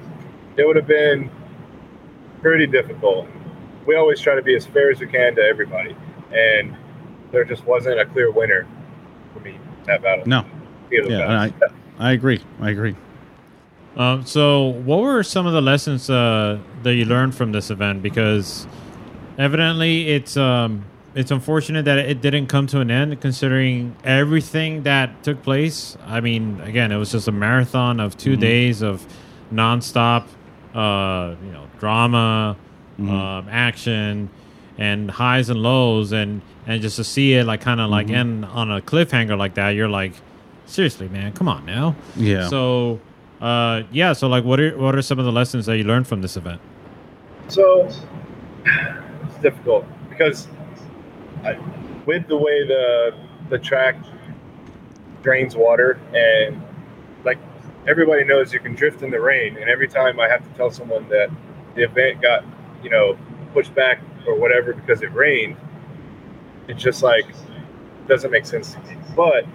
it would have been pretty difficult. We always try to be as fair as we can to everybody, and there just wasn't a clear winner for me that battle. No. I agree. So what were some of the lessons that you learned from this event? Because evidently it's unfortunate that it didn't come to an end, considering everything that took place. I mean, again, it was just a marathon of 2 days of nonstop, drama, action, and highs and lows, and just to see it like end on a cliffhanger like that, you're like, seriously, man, come on now. Yeah. So, so like, what are some of the lessons that you learned from this event? So it's difficult because with the way the track drains water, and like everybody knows, you can drift in the rain. And every time I have to tell someone that the event got, pushed back or whatever because it rained, it's just like doesn't make sense to me. But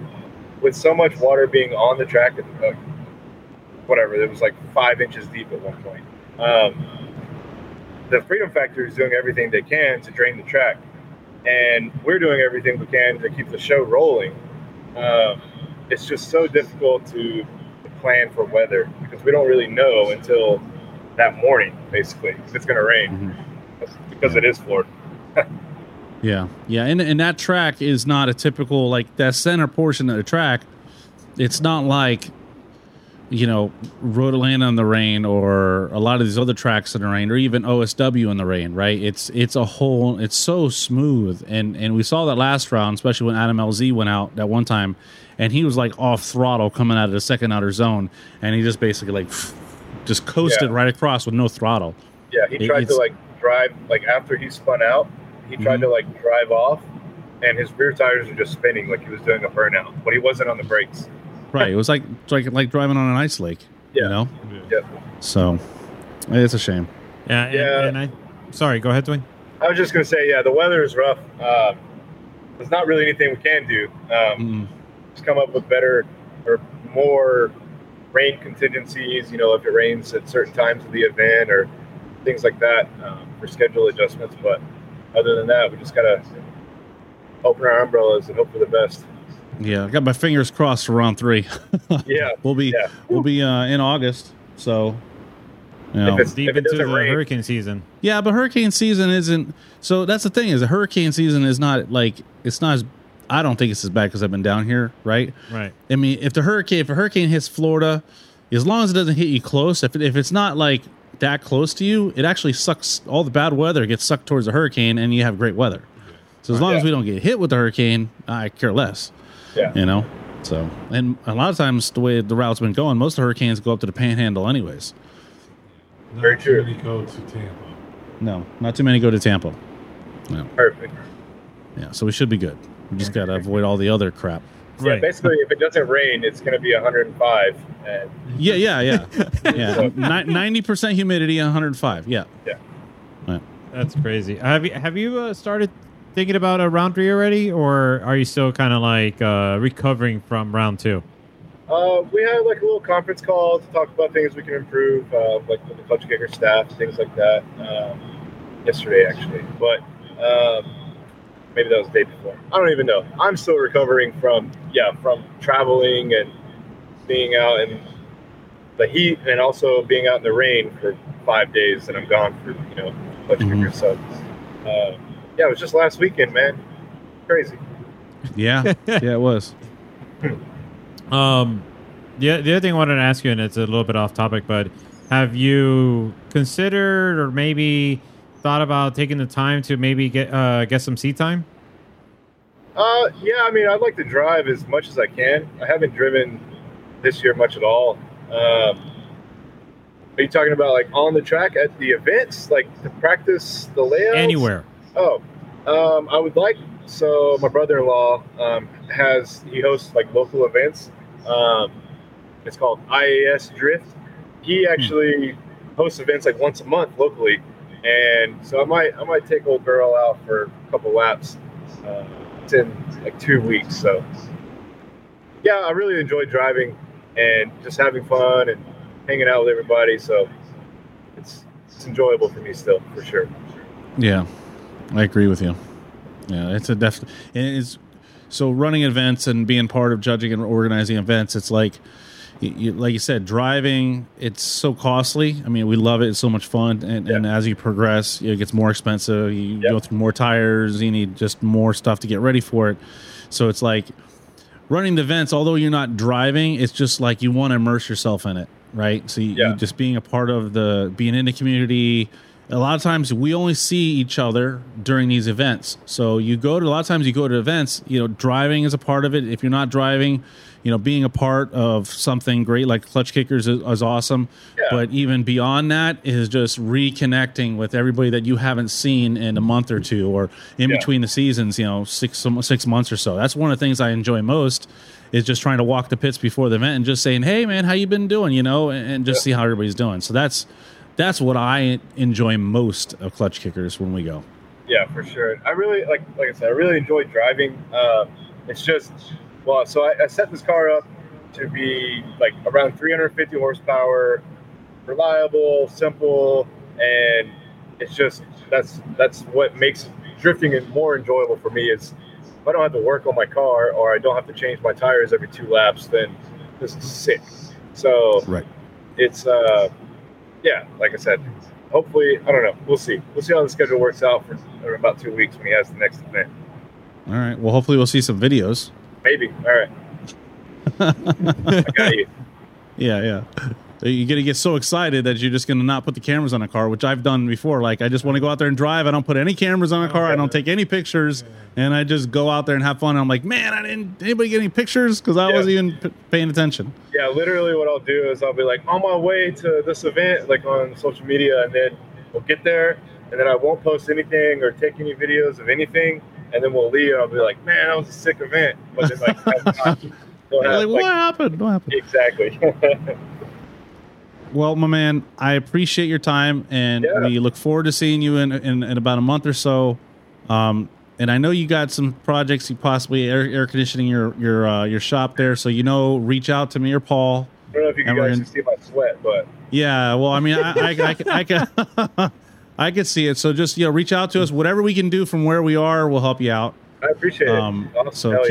with so much water being on the track, it was like 5 inches deep at one point. The Freedom Factory is doing everything they can to drain the track, and we're doing everything we can to keep the show rolling. It's just so difficult to plan for weather because we don't really know until that morning, basically, if it's going to rain, because it is Florida. And that track is not a typical, like, that center portion of the track. It's not like, Road Atlanta in the rain or a lot of these other tracks in the rain, or even OSW in the rain, right? It's so smooth. And we saw that last round, especially when Adam LZ went out that one time, and he was like off throttle coming out of the second outer zone, and he just basically just coasted right across with no throttle. Yeah, he tried to drive, after he spun out, he tried to drive off, and his rear tires were just spinning like he was doing a burnout, but he wasn't on the brakes. Right, it was like driving on an ice lake. Yeah. So it's a shame. Yeah, sorry, go ahead, Dwayne. I was just gonna say, the weather is rough. There's not really anything we can do. Just come up with better or more rain contingencies, if it rains at certain times of the event or things like that, for schedule adjustments. But other than that, we just got to open our umbrellas and hope for the best. Yeah, I got my fingers crossed for round 3. Yeah. We'll be in August, so... If it's deep into the hurricane season. Yeah, but hurricane season isn't... So that's the thing, is the hurricane season is not, it's not as... I don't think it's as bad because I've been down here, right? Right. I mean, if a hurricane hits Florida, as long as it doesn't hit you close, if it's not that close to you, it actually sucks. All the bad weather gets sucked towards the hurricane, and you have great weather. So as long as we don't get hit with the hurricane, I care less. Yeah. So, and a lot of times the way the route's been going, most of the hurricanes go up to the Panhandle, anyways. Very true. Not too many go to Tampa. No, not too many go to Tampa. No. Perfect. Yeah, so we should be good. You just got to avoid all the other crap. Yeah, right. Basically, if it doesn't rain, it's going to be 105. And yeah. 90% humidity, 105. Yeah. Right. That's crazy. Have you started thinking about a round three already, or are you still kind of like recovering from round two? We had like a little conference call to talk about things we can improve, like with the Klutch Kickers staff, things like that. Yesterday, actually, but. Maybe that was the day before. I don't even know. I'm still recovering from traveling and being out in the heat and also being out in the rain for 5 days, and I'm gone for, much bigger subs. It was just last weekend, man. Crazy. Yeah. Yeah, it was. The other thing I wanted to ask you, and it's a little bit off topic, but have you considered or maybe thought about taking the time to maybe get some seat time? I'd like to drive as much as I can. I haven't driven this year much at all. Are you talking about like on the track at the events, like to practice the layouts? Anywhere. Oh, I would like. So my brother-in-law hosts like local events. It's called IAS Drift. He actually hosts events like once a month locally. And so I might take old girl out for a couple laps. It's in like 2 weeks. So yeah, I really enjoy driving and just having fun and hanging out with everybody. So it's enjoyable for me still, for sure. Yeah, I agree with you. Yeah, it's a so running events and being part of judging and organizing events, it's like. Like you said, driving, it's so costly. I mean, we love it. It's so much fun. And as you progress, it gets more expensive. You go through more tires. You need just more stuff to get ready for it. So it's like running the events, although you're not driving, it's just like you want to immerse yourself in it, right? So you just being a part of being in the community. A lot of times we only see each other during these events. So a lot of times you go to events, driving is a part of it. If you're not driving, being a part of something great like Klutch Kickers is awesome. Yeah. But even beyond that is just reconnecting with everybody that you haven't seen in a month or two or in between the seasons, 6 months or so. That's one of the things I enjoy most is just trying to walk the pits before the event and just saying, hey, man, how you been doing, and just see how everybody's doing. So that's what I enjoy most of Klutch Kickers when we go. Yeah, for sure. I really, like I said, I really enjoy driving. It's just, well, so I set this car up to be like around 350 horsepower, reliable, simple, and it's just, that's what makes drifting more enjoyable for me is if I don't have to work on my car or I don't have to change my tires every 2 laps, then this is sick. So it's... like I said, hopefully, I don't know. We'll see. We'll see how the schedule works out for about 2 weeks when he has the next event. All right. Well, hopefully we'll see some videos. Maybe. All right. I got you. Yeah. You're going to get so excited that you're just going to not put the cameras on a car, which I've done before. Like, I just want to go out there and drive. I don't put any cameras on a car. I don't take any pictures. And I just go out there and have fun. And I'm like, man, anybody get any pictures? Because I wasn't even paying attention. Yeah, literally what I'll do is I'll be like, on my way to this event, like on social media. And then we'll get there. And then I won't post anything or take any videos of anything. And then we'll leave. And I'll be like, man, that was a sick event. But then, what happened? Exactly. Well, my man, I appreciate your time, and we look forward to seeing you in about a month or so. And I know you got some projects, you possibly air conditioning your shop there, so reach out to me or Paul. I don't know if you guys can see my sweat, but yeah, well, I mean, I could see it. So just reach out to us. Whatever we can do from where we are, we'll help you out. I appreciate it. Awesome. So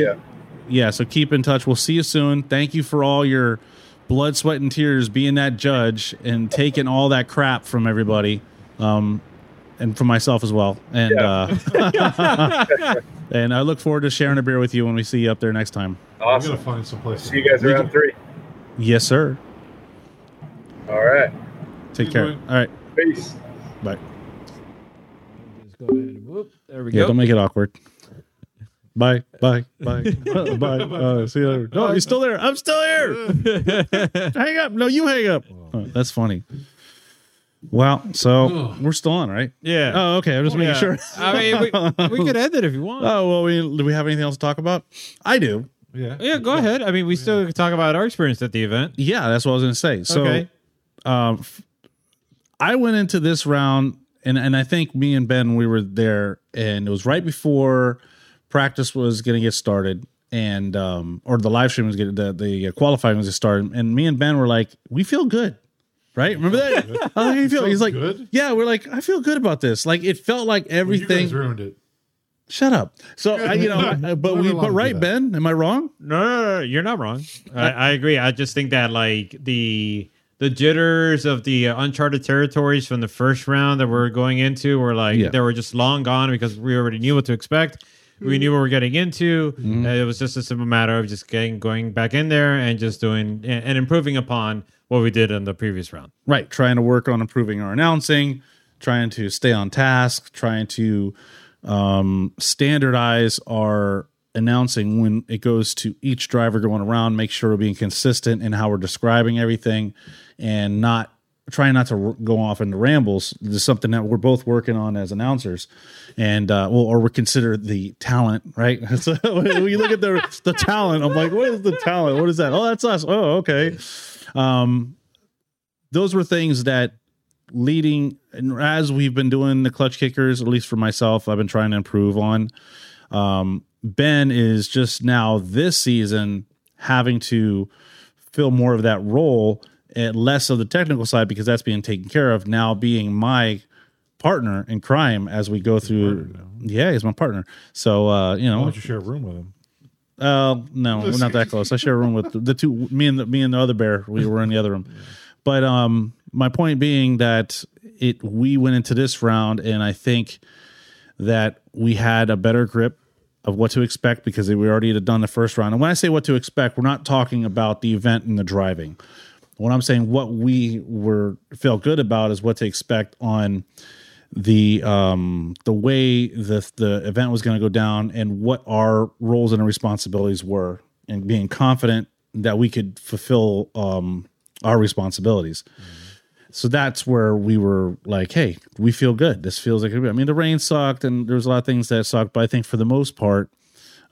so keep in touch. We'll see you soon. Thank you for all your blood, sweat, and tears being that judge and taking all that crap from everybody and from myself as well. And and I look forward to sharing a beer with you when we see you up there next time. Awesome. We're going to find some place. See you guys around 3. Yes, sir. All right. Take care. All right. Peace. Bye. Just go ahead and whoop. There we go. Don't make it awkward. Bye. See you later. No, you're still there. I'm still here. Hang up. No, you hang up. Oh, that's funny. Well, so we're still on, right? Yeah. Oh, okay. I'm just making sure. I mean, we could end it if you want. Oh, well, do we have anything else to talk about? I do. Yeah. Yeah, go ahead. I mean, we still can talk about our experience at the event. Yeah, that's what I was going to say. So I went into this round, and I think me and Ben, we were there, and it was right before practice was going to get started. And, or the live stream was getting, the qualifying was started. And me and Ben were like, we feel good. Right? Remember that? How do you feel? He's like, good? Yeah, we're like, I feel good about this. Like, it felt like everything. Well, you guys ruined it. Shut up. So, but right, Ben, am I wrong? No, you're not wrong. I agree. I just think that, like, the jitters of the uncharted territories from the first round that we're going into were like, they were just long gone because we already knew what to expect. We knew what we were getting into. Mm-hmm. It was just a simple matter of just going back in there and just doing and improving upon what we did in the previous round. Right. Trying to work on improving our announcing, trying to stay on task, trying to standardize our announcing when it goes to each driver going around, make sure we're being consistent in how we're describing everything and not trying not to go off into rambles. This is something that we're both working on as announcers, and or we consider the talent, right? So when you look at the talent, I'm like, what is the talent? What is that? Oh, that's us. Oh, okay. Those were things that leading, and as we've been doing the Klutch Kickers, at least for myself, I've been trying to improve on. Ben is just now this season having to fill more of that role and less of the technical side because that's being taken care of, now being my partner in crime as we go through. Yeah, he's my partner. So, why don't you share a room with him? No, we're not that close. I share a room with the two, me and the other bear. We were in the other room. But my point being that we went into this round, and I think that we had a better grip of what to expect because we already had done the first round. And when I say what to expect, we're not talking about the event and the driving. What I'm saying, what we felt good about is what to expect on the way the event was going to go down and what our roles and responsibilities were, and being confident that we could fulfill our responsibilities. Mm-hmm. So that's where we were like, hey, we feel good. This feels like I mean, the rain sucked and there was a lot of things that sucked, but I think for the most part,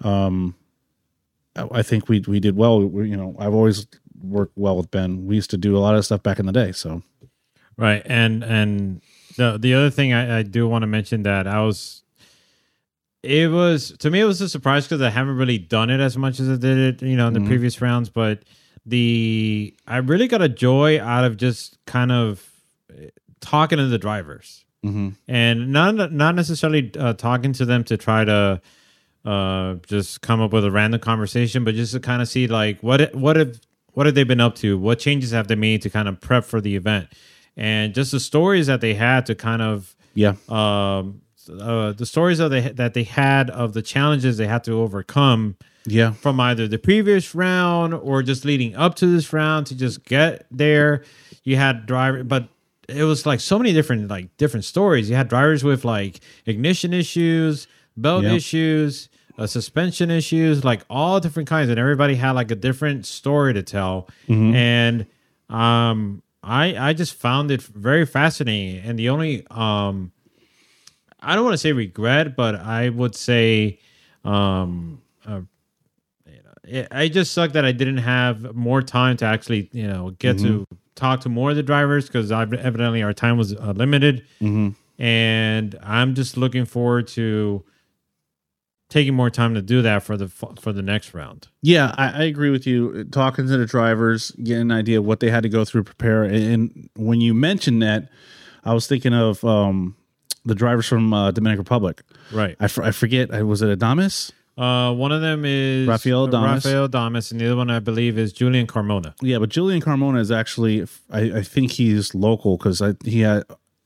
I think we did well. I've always work well with Ben. We used to do a lot of stuff back in the day. So, right, and the other thing I do want to mention that it was a surprise because I haven't really done it as much as I did it, in the previous rounds. But I really got a joy out of just kind of talking to the drivers, and not necessarily talking to them to try to just come up with a random conversation, but just to kind of see like what have they been up to? What changes have they made to kind of prep for the event? And just the stories that they had to kind of the stories that they had of the challenges they had to overcome from either the previous round or just leading up to this round to just get there. You had driver, but it was like so many different stories. You had drivers with like ignition issues, belt issues, suspension issues, like all different kinds, and everybody had like a different story to tell. Mm-hmm. And I just found it very fascinating. And the only I don't want to say regret, but I would say I just sucked that I didn't have more time to actually get to talk to more of the drivers because evidently our time was limited. Mm-hmm. And I'm just looking forward to taking more time to do that for the next round. Yeah, I agree with you. Talking to the drivers, getting an idea of what they had to go through, prepare. And when you mentioned that, I was thinking of the drivers from Dominican Republic. Right. I forget. Was it Damas? One of them is Rafael Damas, and the other one I believe is Julian Carmona. Yeah, but Julian Carmona is actually, I think he's local because he has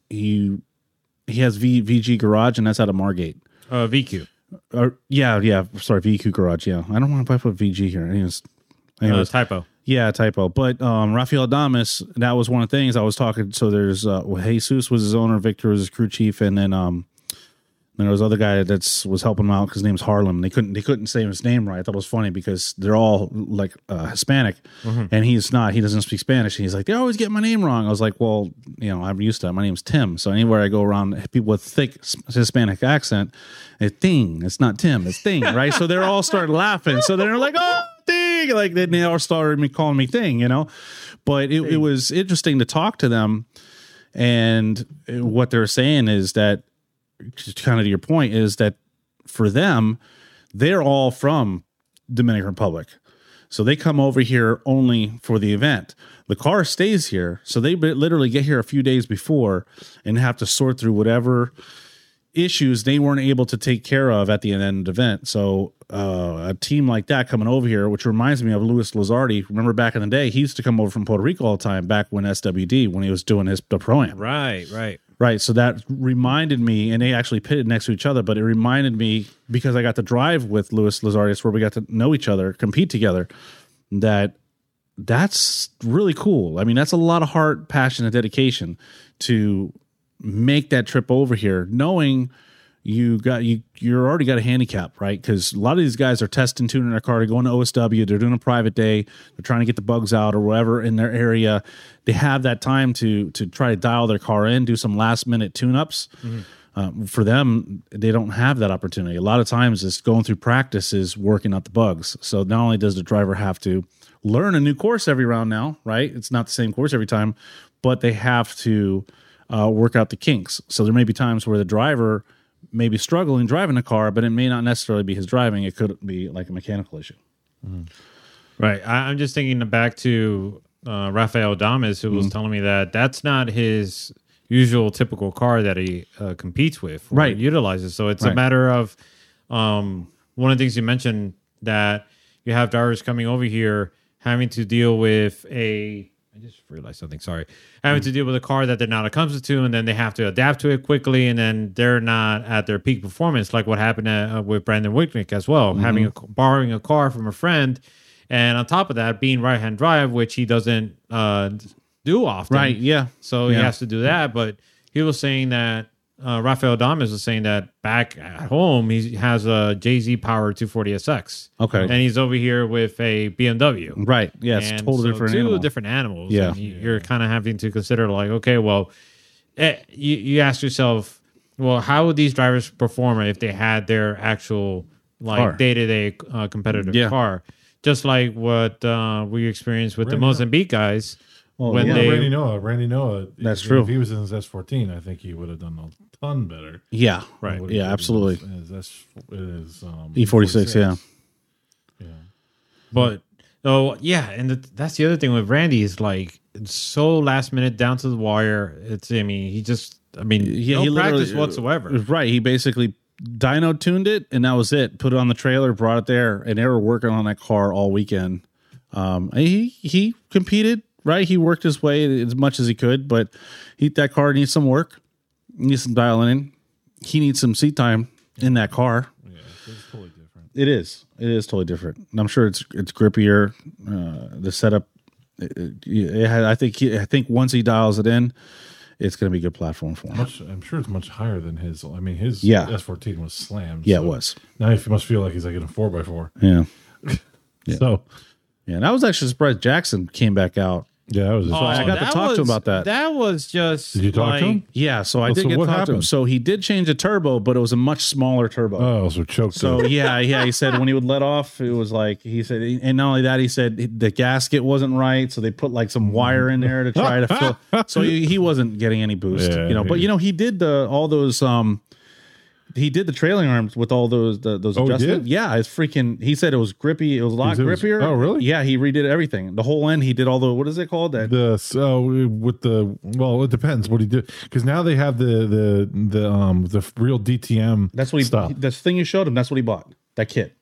VG Garage, and that's out of Margate. VQ. Sorry, VQ Garage. Yeah, I don't want to put VG here. Anyways, typo. Yeah, typo. But Rafael Damas, that was one of the things I was talking. So there's Jesus was his owner, Victor was his crew chief, and then And there was other guy that was helping him out because his name's Harlem. They couldn't say his name right. I thought it was funny because they're all like Hispanic, and he's not. He doesn't speak Spanish. And he's like, they always get my name wrong. I was like, well, you know, I'm used to it. My name's Tim. So anywhere I go around, people with thick Hispanic accent, it's Thing. It's not Tim. It's Thing, right? So they're all started laughing. So they're like, oh, Thing. Like they all started calling me Thing, you know. But it was interesting to talk to them, and what they're saying is that, kind of to your point, is that for them, they're all from Dominican Republic. So they come over here only for the event. The car stays here. So they literally get here a few days before and have to sort through whatever issues they weren't able to take care of at the end of the event. So a team like that coming over here, which reminds me of Luis Lizardi. Remember back in the day, he used to come over from Puerto Rico all the time back when SWD, when he was doing the pro-am. Right. So that reminded me, and they actually pitted next to each other, but it reminded me because I got to drive with Luis Lizardi, where we got to know each other, compete together, that's really cool. I mean, that's a lot of heart, passion, and dedication to make that trip over here, knowing you're already got a handicap, right? Because a lot of these guys are testing, tuning their car, they're going to OSW, they're doing a private day, they're trying to get the bugs out or whatever in their area. They have that time to try to dial their car in, do some last minute tune-ups. For them, they don't have that opportunity. A lot of times it's going through practices, working out the bugs. So not only does the driver have to learn a new course every round now, right? It's not the same course every time, but they have to work out the kinks. So there may be times where the driver may be struggling driving the car, but it may not necessarily be his driving. It could be like a mechanical issue. Right. I'm just thinking back to Rafael Damas, who was telling me that that's not his usual typical car that he competes with or utilizes. So it's a matter of one of the things you mentioned, that you have drivers coming over here having to deal with to deal with a car that they're not accustomed to, and then they have to adapt to it quickly, and then they're not at their peak performance, like what happened with Brandon Wicknick as well, borrowing a car from a friend, and on top of that, being right-hand drive, which he doesn't do often. Right, yeah. So he has to do that, but he was saying that, Rafael Damas was saying that back at home, he has a JZ Power 240SX. Okay. And he's over here with a BMW. Right. Yeah. It's totally different. Two different animals. Yeah. You're kind of having to consider, like, okay, well, you ask yourself, well, how would these drivers perform if they had their actual, like, day-to-day competitive car? Just like what we experienced with the Mozambique guys. Well, Randy Noah. That's true. If he was in his S14, I think he would have done a ton better. Yeah, right. Yeah, absolutely. E46, yeah. But, and that's the other thing with Randy is, like, it's so last minute, down to the wire. He practice whatsoever. Right. He basically dyno tuned it, and that was it. Put it on the trailer, brought it there, and they were working on that car all weekend. He competed. Right, he worked his way as much as he could, but that car needs some work, needs some dialing in. He needs some seat time in that car. Yeah, it's totally different. It is totally different. And I'm sure it's grippier. The setup, I think once he dials it in, it's going to be a good platform for him. I'm sure it's much higher than his. I mean, his S14 was slammed. Yeah, so it was. Now he must feel like he's like in a 4x4. Yeah. So yeah, and I was actually surprised Jackson came back out. Yeah, I got to talk to him about that. That was just... Did you talk to him? Yeah, so I did get to talk to him. So he did change a turbo, but it was a much smaller turbo. Oh, so choked up. So yeah, he said when he would let off, it was like, he said, and not only that, he said the gasket wasn't right, so they put like some wire in there to try to fill... So he wasn't getting any boost, But, he did all those... He did the trailing arms with all those adjustments. Yeah, it's freaking. He said it was grippy. It was a lot grippier. Oh, really? Yeah, he redid everything. The whole end. He did all the. What is it called? It depends what he did, because now they have the real DTM. That's what he bought. The thing you showed him. That's what he bought. That kit.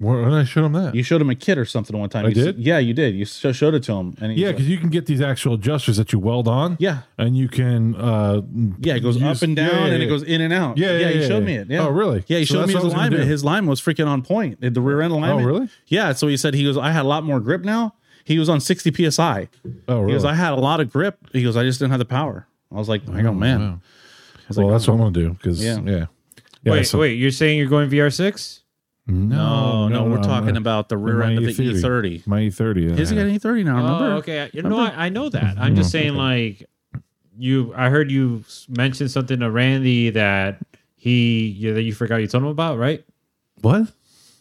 Where did I show him that? You showed him a kit or something one time. You did. You showed it to him. And because you can get these actual adjusters that you weld on. Yeah. And you can... it goes up and down, and it goes in and out. He showed me it. Yeah. Oh, really? Yeah, he showed me his alignment. His alignment was freaking on point. The rear end alignment. Oh, really? Yeah, so he said, I had a lot more grip now. He was on 60 PSI. Oh, really? He goes, I had a lot of grip. He goes, I just didn't have the power. I was like, oh, man. Wow. I was like, that's what I'm going to do, because... Yeah. Yeah, wait, you're saying you're going VR6? No, we're talking about the rear end of the E30. My E30. He's got an E30 now, remember? Oh, okay. You know, I know that. I'm just saying, like, I heard you mention something to Randy that you forgot you told him about, right? What?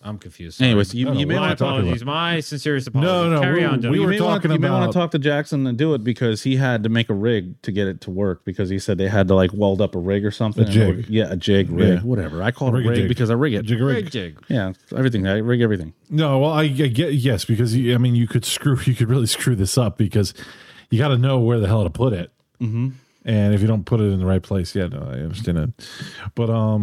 I'm confused. Sorry. Anyways, you may want to talk about. My sincerest apologies. No. Carry on. We were talking about. You may want to talk to Jackson and do it because he had to make a rig to get it to work because he said they had to like weld up a rig or something. A jig. A jig rig. Yeah. Whatever. I call it a rig because I rig it. Jig. Yeah. Everything. I rig everything. No. Well, I get yes because I mean you could really screw this up because you got to know where the hell to put it. Mm-hmm. And if you don't put it in the right place, I understand it. But, I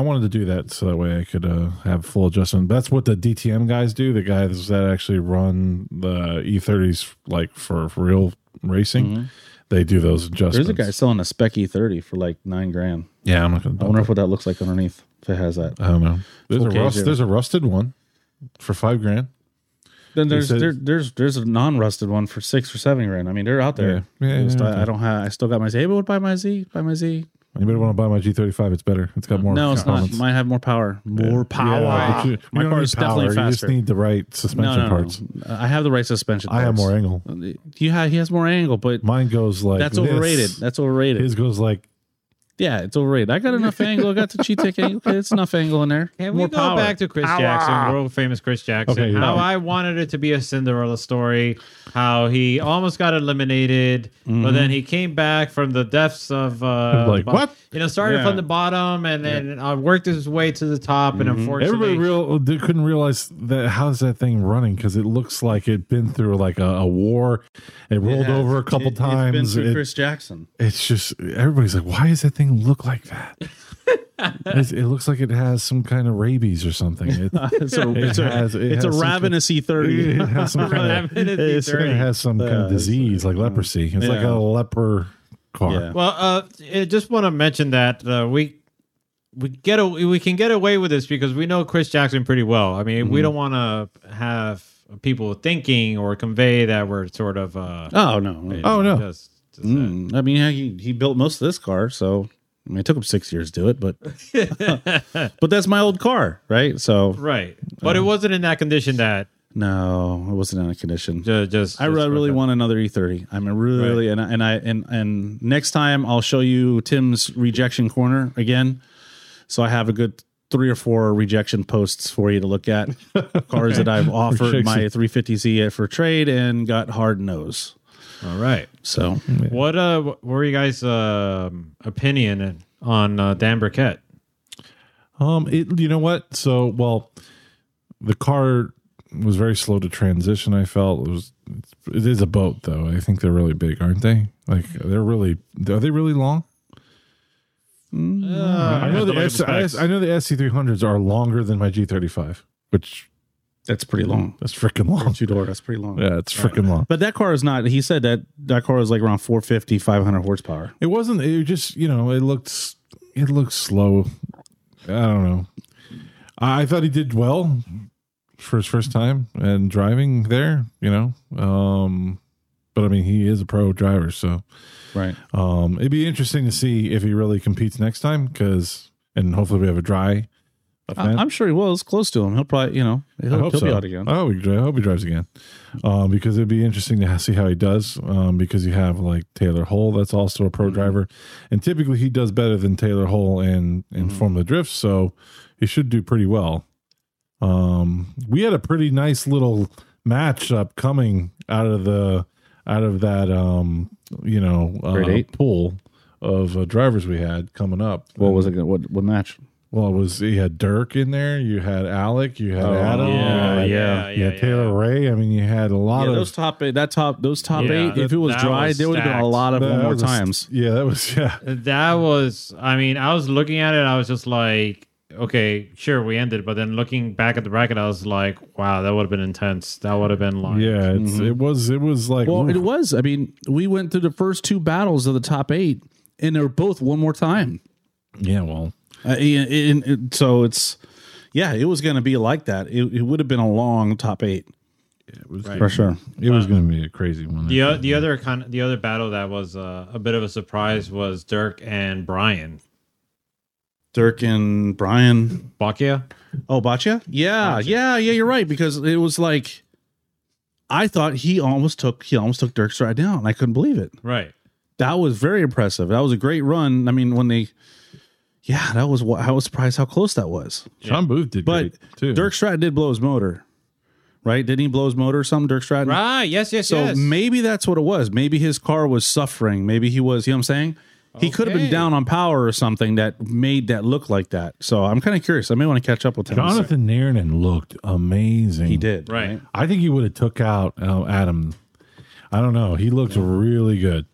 wanted to do that so that way I could have full adjustment. That's what the DTM guys do, the guys that actually run the E30s, like, for real racing. Mm-hmm. They do those adjustments. There's a guy selling a spec E30 for, like, $9,000. Yeah, I'm not going to. I wonder what that looks like underneath, if it has that. I don't know. There's a rusted one for $5,000. Then there's a non-rusted one for $6,000 or $7,000. I mean, they're out there. Yeah, I don't have. I still got my Z. Hey, but buy my Z. Anybody want to buy my G35? It's better. It's got more. No, it's not. Mine have more power. More power. Yeah, my car is definitely faster. You just need the right suspension parts. I have the right suspension. I have more angle. He has more angle, but mine goes like that's this. Overrated. That's overrated. His goes like. Yeah, it's overrated. I got enough angle. I got the cheat angle. It's enough angle in there. Can we go back to Chris Jackson, world famous Chris Jackson? Okay, how I wanted it to be a Cinderella story, how he almost got eliminated, but then he came back from the depths of what? You know, started from the bottom and then worked his way to the top. And unfortunately, everybody couldn't realize that how's that thing running because it looks like it'd been through like a war. It rolled over a couple times. It's been through Chris Jackson. It's just everybody's like, why is that thing? Look like that. It looks like it has some kind of rabies or something. It's a ravenous E30. It has some kind of disease like leprosy. It's like a leper car. Yeah. Well, I just want to mention that we can get away with this because we know Chris Jackson pretty well. I mean, we don't want to have people thinking or convey that we're sort of. I mean, he built most of this car, so I mean, it took him 6 years to do it, but but that's my old car, right? So but it wasn't in that condition. I really want another E30. I mean, really, and next time I'll show you Tim's rejection corner again, so I have a good 3 or 4 rejection posts for you to look at cars that I've offered my 350Z for trade and got hard nose. All right. So, what were you guys' opinion on Dan Burkett? You know what? So, the car was very slow to transition. I felt it is a boat, though. I think they're really big, aren't they? Like, are they really long? I know the SC300s are longer than my G35, which. That's pretty long. That's freaking long. Two-door, that's pretty long. Yeah, it's freaking long. But that car is not... He said that car was like around 450, 500 horsepower. It wasn't... It just, it looked slow. I don't know. I thought he did well for his first time and driving there, But, I mean, he is a pro driver, so... Right. It'd be interesting to see if he really competes next time, and hopefully we have a dry... I'm sure he will. It's close to him. He'll probably, he'll be out again. I hope he drives again, because it'd be interesting to see how he does. Because you have like Taylor Hull, that's also a pro driver, and typically he does better than Taylor Hull in Formula Drift, so he should do pretty well. We had a pretty nice little matchup coming out of that pool of drivers we had coming up. What was it? What match? Well, you had Dirk in there, you had Alec, you had Adam, you had Taylor Ray. I mean, you had a lot of those top eight. Those top eight. If it was dry, there would have been a lot of one more times. Yeah, that was That was. I mean, I was looking at it. I was just like, okay, sure, we ended. But then looking back at the bracket, I was like, wow, that would have been intense. That would have been like, It was like, well, it was. I mean, we went through the first 2 battles of the top 8, and they were both one more time. Yeah, well. So it was going to be like that. It would have been a long top 8. It was for sure. It was going to be a crazy one. The other battle that was a bit of a surprise was Dirk and Brian. Dirk and Brian Boccia. Oh, Boccia? Yeah, Boccia. Yeah. You're right, because it was like I thought he almost took Dirk Stratton down. I couldn't believe it. Right. That was very impressive. That was a great run. I mean, I was surprised how close that was. Yeah. John Booth did, but great too. Dirk Stratton did blow his motor. Right? Didn't he blow his motor or something, Dirk Stratton? Right. Yes. So maybe that's what it was. Maybe his car was suffering. Maybe he was, you know what I'm saying? Okay. He could have been down on power or something that made that look like that. So I'm kind of curious. I may want to catch up with him. Jonathan Niernan looked amazing. He did. Right. I think he would have took out Adam. I don't know. He looked really good.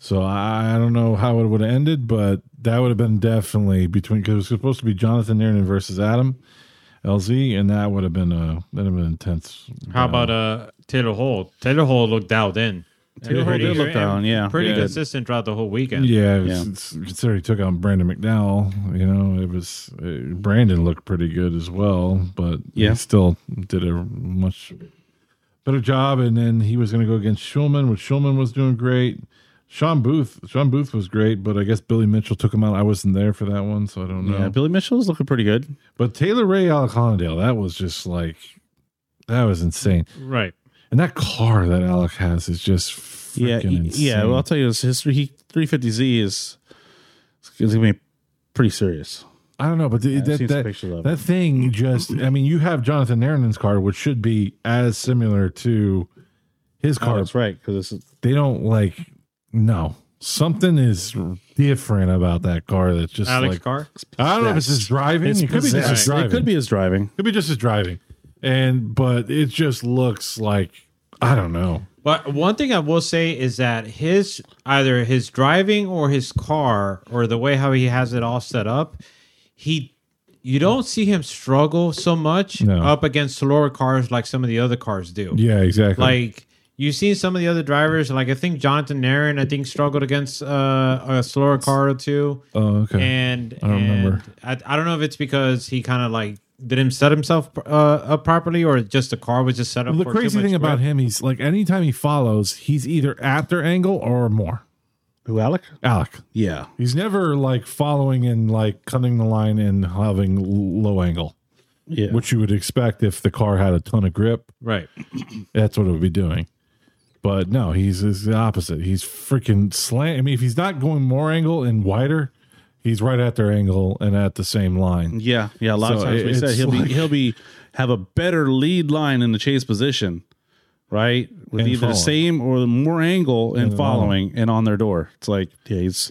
So I don't know how it would have ended, but that would have been definitely between, because it was supposed to be Jonathan Niernan versus Adam LZ, and that would have been intense. How about Taylor Hull? Taylor Hull looked dialed in. Taylor Hull did look down, yeah. Pretty consistent throughout the whole weekend. Yeah, considering he took out Brandon McDowell, you know, it was Brandon looked pretty good as well, but he still did a much better job. And then he was going to go against Schulman, which Schulman was doing great. Sean Booth was great, but I guess Billy Mitchell took him out. I wasn't there for that one, so I don't know. Yeah, Billy Mitchell's looking pretty good. But Taylor Ray, Alec Hollindale, that was insane. Right. And that car that Alec has is just freaking insane. Yeah, well, I'll tell you his history. 350Z is going to be pretty serious. I don't know, but that thing just, I mean, you have Jonathan Nierman's car, which should be as similar to his car. Oh, that's right. Because they don't like... No, something is different about that car. That's just Alec's car. I don't know if it's his driving. It could be his driving. Could be just his driving, but it just looks like I don't know. But one thing I will say is that either his driving or his car or the way how he has it all set up, you don't see him struggle so much up against slower cars like some of the other cars do. Yeah, exactly. Like. You've seen some of the other drivers, like I think Jonathan Niernan, struggled against a slower car or two. Oh, okay. And I don't remember. I don't know if it's because he kind of like didn't set himself up properly, or just the car was just set up. The crazy thing about him, he's like anytime he follows, he's either at their angle or more. Who, Alec? Alec. Yeah. He's never like following and like cutting the line and having low angle. Yeah. Which you would expect if the car had a ton of grip. Right. That's what it would be doing. But no, he's the opposite. He's freaking slant. I mean, if he's not going more angle and wider, he's right at their angle and at the same line. Yeah, yeah. A lot of times we said he'll have a better lead line in the chase position, right? With either the same or the more angle and following and on their door. It's like it's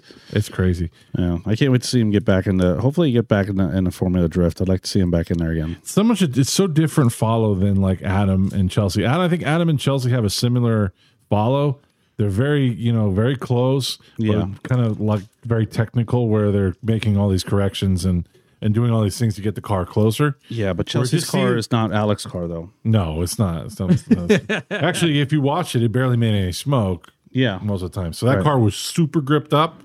crazy. Yeah, I can't wait to see him get back in the. Hopefully, get back in the Formula Drift. I'd like to see him back in there again. It's so different follow than like Adam and Chelsea. I think Adam and Chelsea have a similar follow. They're very, very close. Yeah, kind of like very technical, where they're making all these corrections and doing all these things to get the car closer. Yeah, but Chelsea's car is not Alec's car, though. No, it's not. Actually, if you watch it barely made any smoke. Yeah, most of the time. So that car was super gripped up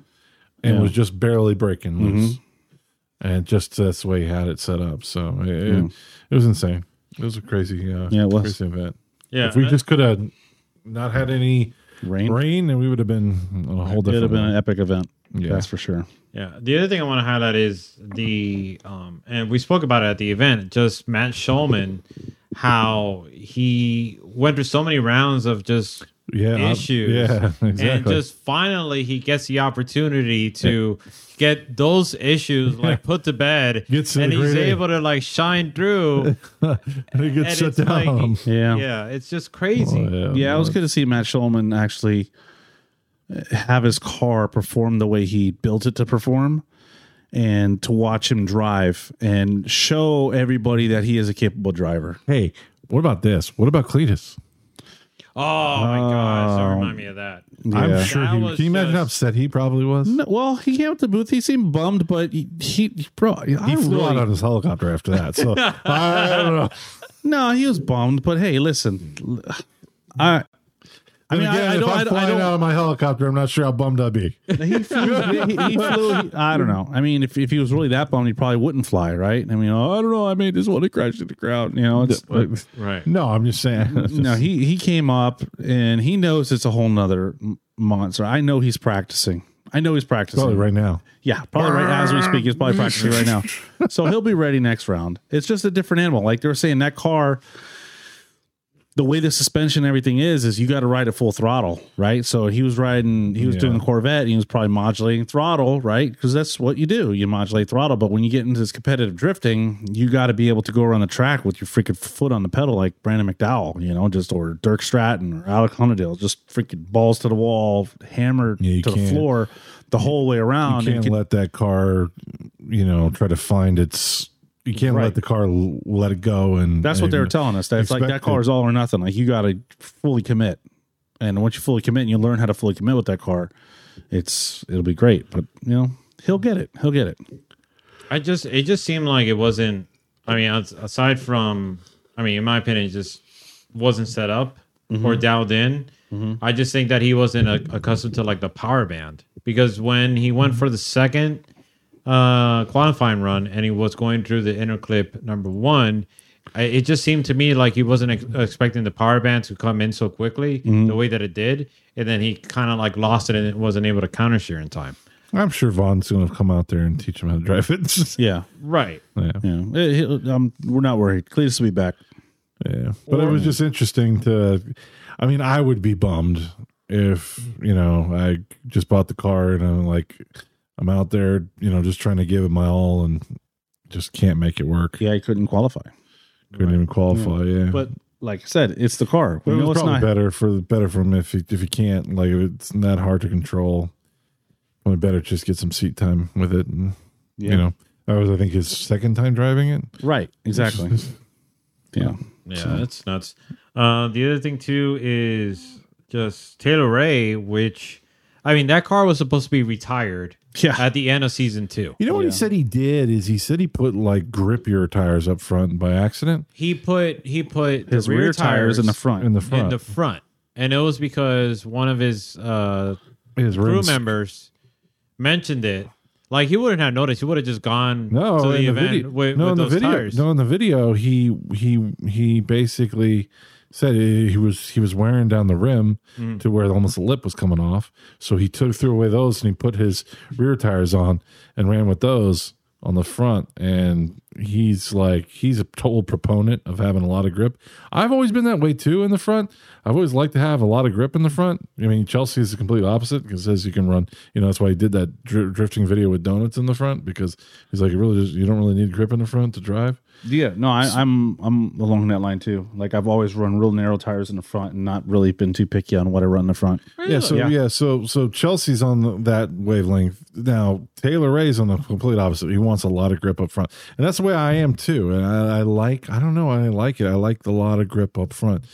and was just barely breaking loose. Mm-hmm. And just that's the way he had it set up. So it was insane. It was a crazy, crazy event. Yeah, if we just could have not had any rain, then we would have been a whole different. It would have been an epic event. Yeah. That's for sure. Yeah. The other thing I want to highlight is and we spoke about it at the event, just Matt Schulman, how he went through so many rounds of just issues. Yeah, exactly. And just finally he gets the opportunity to get those issues put to bed and he's able to shine through and he gets shut down. It's just crazy. Oh, yeah, it was good to see Matt Schulman actually have his car perform the way he built it to perform and to watch him drive and show everybody that he is a capable driver. Hey, what about this? What about Cletus? Oh, my God. So remind me of that. Yeah. I'm sure can you imagine how upset he probably was? No, well, he came up to the booth. He seemed bummed, but he flew out on his helicopter after that. So I don't know. No, he was bummed, but hey, listen, I mean, if I'm flying out of my helicopter, I'm not sure how bummed I'd be. He flew, I don't know. I mean, if he was really that bummed, he probably wouldn't fly, right? I mean, I don't know. I made this one to crash to the ground. Right. No, I'm just saying. No, he came up, and he knows it's a whole nother monster. I know he's practicing, I know he's practicing. Probably right now. Yeah, probably right as we speak. He's probably practicing right now. So he'll be ready next round. It's just a different animal. Like they were saying, that car, the way the suspension and everything is you got to ride at full throttle, right? So he was doing the Corvette, and he was probably modulating throttle, right? Because that's what you do. You modulate throttle. But when you get into this competitive drifting, you got to be able to go around the track with your freaking foot on the pedal like Brandon McDowell, or Dirk Stratton or Alec Hollindale, just freaking balls to the wall, hammered to the floor the whole way around. You can't let that car, try to find its... You can't let the car let it go. And that's what they were telling us. That's like that car is all or nothing. Like you got to fully commit. And once you fully commit and you learn how to fully commit with that car, it'll be great. But, he'll get it. He'll get it. It just seemed like it wasn't, in my opinion, it just wasn't set up or dialed in. Mm-hmm. I just think that he wasn't accustomed to like the power band, because when he went for the second qualifying run and he was going through the inner clip number one, it just seemed to me like he wasn't expecting the power band to come in so quickly the way that it did, and then he kind of like lost it and wasn't able to counter steer in time. I'm sure Vaughn's going to come out there and teach him how to drive it. Yeah, right. Yeah. We're not worried. Cletus will be back. Yeah, but it was just interesting to. I mean, I would be bummed if I just bought the car and I'm like, I'm out there, just trying to give it my all and just can't make it work. Yeah, I couldn't qualify. Even qualify, yeah. But like I said, it's the car. We know it's probably not better for him if you can't. Like, if it's not hard to control, probably better just get some seat time with it. And, that was, I think, his second time driving it. Right, exactly. Yeah, that's nuts. The other thing, too, is just Taylor Ray, which... I mean, that car was supposed to be retired at the end of season two. You know what he said he did is he said he put like grippier tires up front by accident. He put his rear tires in the front, and it was because one of his crew members mentioned it. Like, he wouldn't have noticed. He would have just gone to the event with those tires. No, in the video, he basically said he was wearing down the rim to where almost the lip was coming off. So he threw away those and he put his rear tires on and ran with those on the front. And he's a total proponent of having a lot of grip. I've always been that way too in the front. I've always liked to have a lot of grip in the front. I mean, Chelsea is the complete opposite because says you can run. That's why he did that drifting video with donuts in the front, because he's like, you don't really need grip in the front to drive. Yeah, no, I'm along that line too. Like, I've always run real narrow tires in the front and not really been too picky on what I run in the front. Really? Yeah, so Chelsea's on that wavelength. Now Taylor Ray's on the complete opposite. He wants a lot of grip up front, and that's the way I am too. And I like it. I like the lot of grip up front.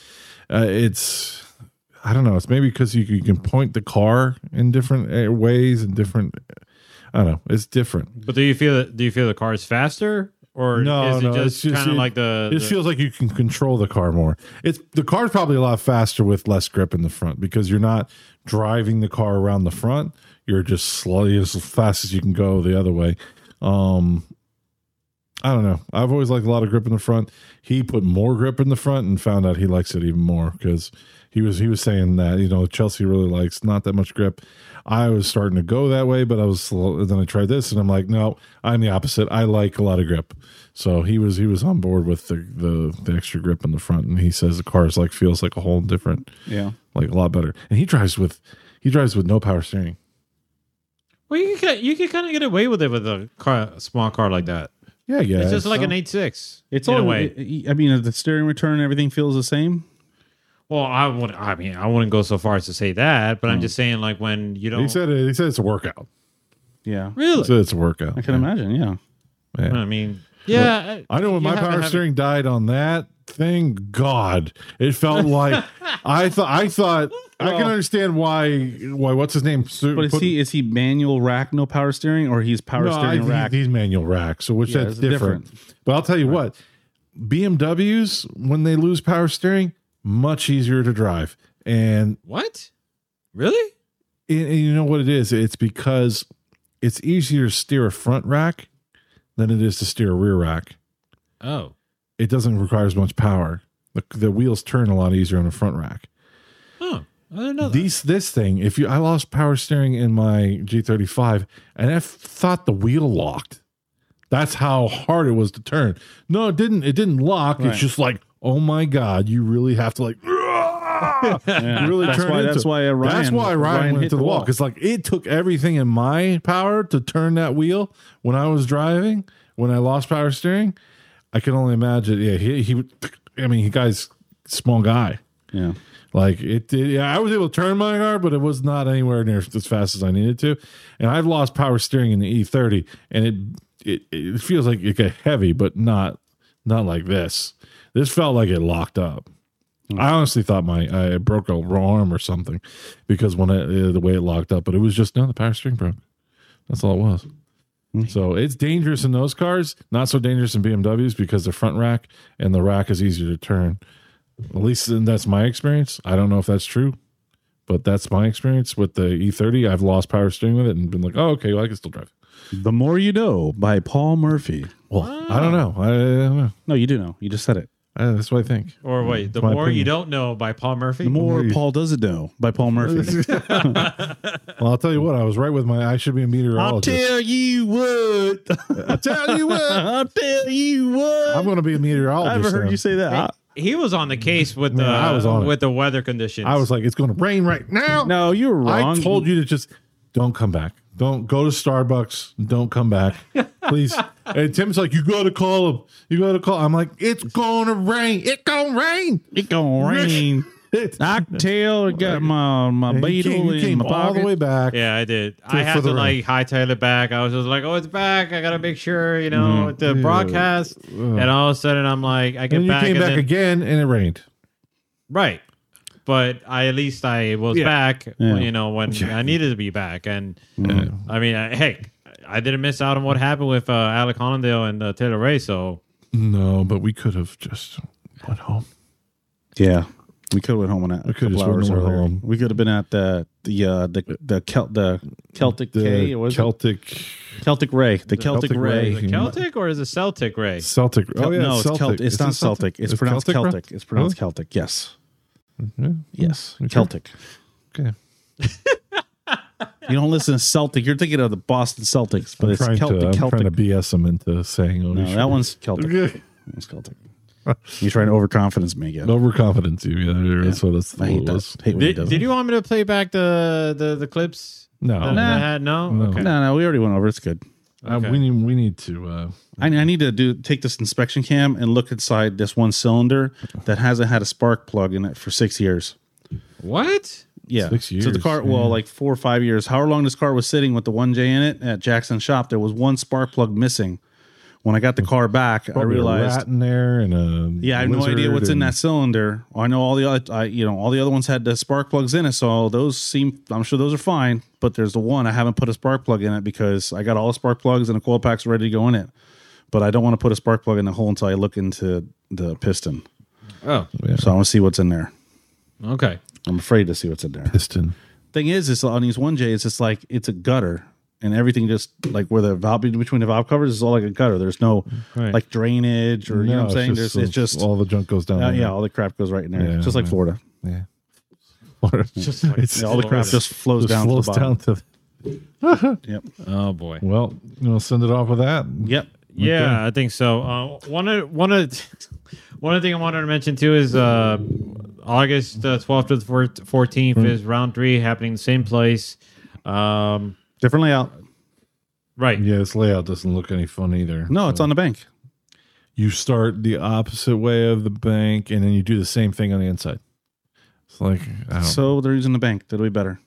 It's maybe because you can point the car in different ways and different. I don't know. It's different. But do you feel the car is faster? Or no, is it just kind of like the... It feels like you can control the car more. The car's probably a lot faster with less grip in the front, because you're not driving the car around the front. You're just slowly, as fast as you can go the other way. I don't know. I've always liked a lot of grip in the front. He put more grip in the front and found out he likes it even more, because he was saying that, Chelsea really likes not that much grip. I was starting to go that way, but I was slow. And then I tried this, and I'm like, no, I'm the opposite. I like a lot of grip. So he was on board with the extra grip in the front, and he says the car is like feels like a whole different, like a lot better. And he drives with no power steering. Well, you can kind of get away with it with a small car like that. Yeah, it's just like an 8.6. It's all way. I mean, the steering return, everything feels the same. Well, I wouldn't go so far as to say that, but I'm just saying, like, when you don't... He said it's a workout. Yeah. Really? He said it's a workout. I can imagine, yeah. I mean... Yeah. But I know when my power steering died on that thing, God, it felt like... I thought... I can understand why what's his name? But is he manual rack, no power steering, or he's power steering rack? He's manual rack, so which that's different. But I'll tell you what, BMWs, when they lose power steering... much easier to drive. And what? Really? And you know what it is? It's because it's easier to steer a front rack than it is to steer a rear rack. Oh. It doesn't require as much power. The wheels turn a lot easier on a front rack. Oh. I didn't know that. This thing, I lost power steering in my G35, and I thought the wheel locked. That's how hard it was to turn. No, it didn't. It didn't lock. Right. It's just like, oh my God, you really have to like. Yeah. Really that's why Ryan went to the wall, because like it took everything in my power to turn that wheel when I was driving. When I lost power steering, I can only imagine. Yeah, he guy's small guy. Yeah, like it did. Yeah, I was able to turn my car, but it was not anywhere near as fast as I needed to. And I've lost power steering in the E30, and it feels like it got heavy, but not like this. This felt like it locked up. I honestly thought I broke a wrong arm or something, because the way it locked up, but it was just the power steering broke. That's all it was. Mm-hmm. So it's dangerous in those cars, not so dangerous in BMWs because they're front rack and the rack is easier to turn. At least that's my experience. I don't know if that's true, but that's my experience with the E30. I've lost power steering with it and been like, oh, okay, well, I can still drive. The More You Know by Paul Murphy. Well, wow. I don't know. No, you do know. You just said it. That's what I think. Or wait, The More You Don't Know by Paul Murphy? The More Paul Doesn't Know by Paul Murphy. Well, I'll tell you what. I was right with I should be a meteorologist. I'll tell you what. I'll tell you what. I'll tell you what. I'm going to be a meteorologist. I never heard you say that. He was on the case with the weather conditions. I was like, it's going to rain right now. No, you were wrong. I told you to just don't come back. Don't go to Starbucks. Don't come back. Please. And Tim's like, you got to call him. You got to call. I'm like, it's going to rain. It going to rain. It going to rain. I can tell. I got my Beetle in my pocket. All the way back. Yeah, I did. I had to like hightail it back. I was just like, oh, it's back. I got to make sure, the broadcast. And all of a sudden, I'm like, I get back. And you came back again, and it rained. Right. But at least I was back, when I needed to be back. And, I mean, I didn't miss out on what happened with Alec Hollindale and Taylor Ray, so. No, but we could have just went home. Yeah, we could have went home on that. We could have been at Celtic Ray? Celtic. Oh, yeah, no, Celtic. It's not Celtic. It's pronounced Celtic. It's pronounced Celtic, yes. Mm-hmm. Yes, okay. Celtic. Okay. You don't listen to Celtic. You're thinking of the Boston Celtics, but it's Celtic. I'm trying to BS them into saying, "Oh, no, that one's Celtic." Okay. That one's Celtic. You're trying to overconfidence me again. Overconfidence you. Yeah. So that's I hate that. Did you want me to play back the clips? No, I had no. Okay. No. We already went over. It's good. Okay. We need to. I need to take this inspection cam and look inside this one cylinder that hasn't had a spark plug in it for 6 years. What? Yeah. 6 years. So the car, like 4 or 5 years. However long this car was sitting with the 1J in it at Jackson's shop, there was one spark plug missing. When I got the car back, I realized a rat in there and I have no idea what's in that cylinder. I know all the other, all the other ones had the spark plugs in it, so I'm sure those are fine. But there's the one I haven't put a spark plug in it because I got all the spark plugs and the coil packs ready to go in it, but I don't want to put a spark plug in the hole until I look into the piston. Oh, yeah. So I want to see what's in there. Okay, I'm afraid to see what's in there. Piston. Thing is, it's on these 1J. It's just like it's a gutter. And everything just like where the valve between the valve covers is all like a gutter. There's no like drainage or you know what I'm saying. It's just all the junk goes down. Yeah, all the crap goes right in there. Yeah, just like Florida. Yeah, Florida. Just like all the crap just flows down. Flows down to. The bottom. Yep. Oh boy. Well, we'll send it off with that. Yep. Yeah, okay. I think so. One thing I wanted to mention too is August 12th to the 14th is round 3 happening in the same place. Different layout. Right. Yeah, this layout doesn't look any fun either. No, it's on the bank. You start the opposite way of the bank, and then you do the same thing on the inside. It's like, they're using the bank. That'll be better.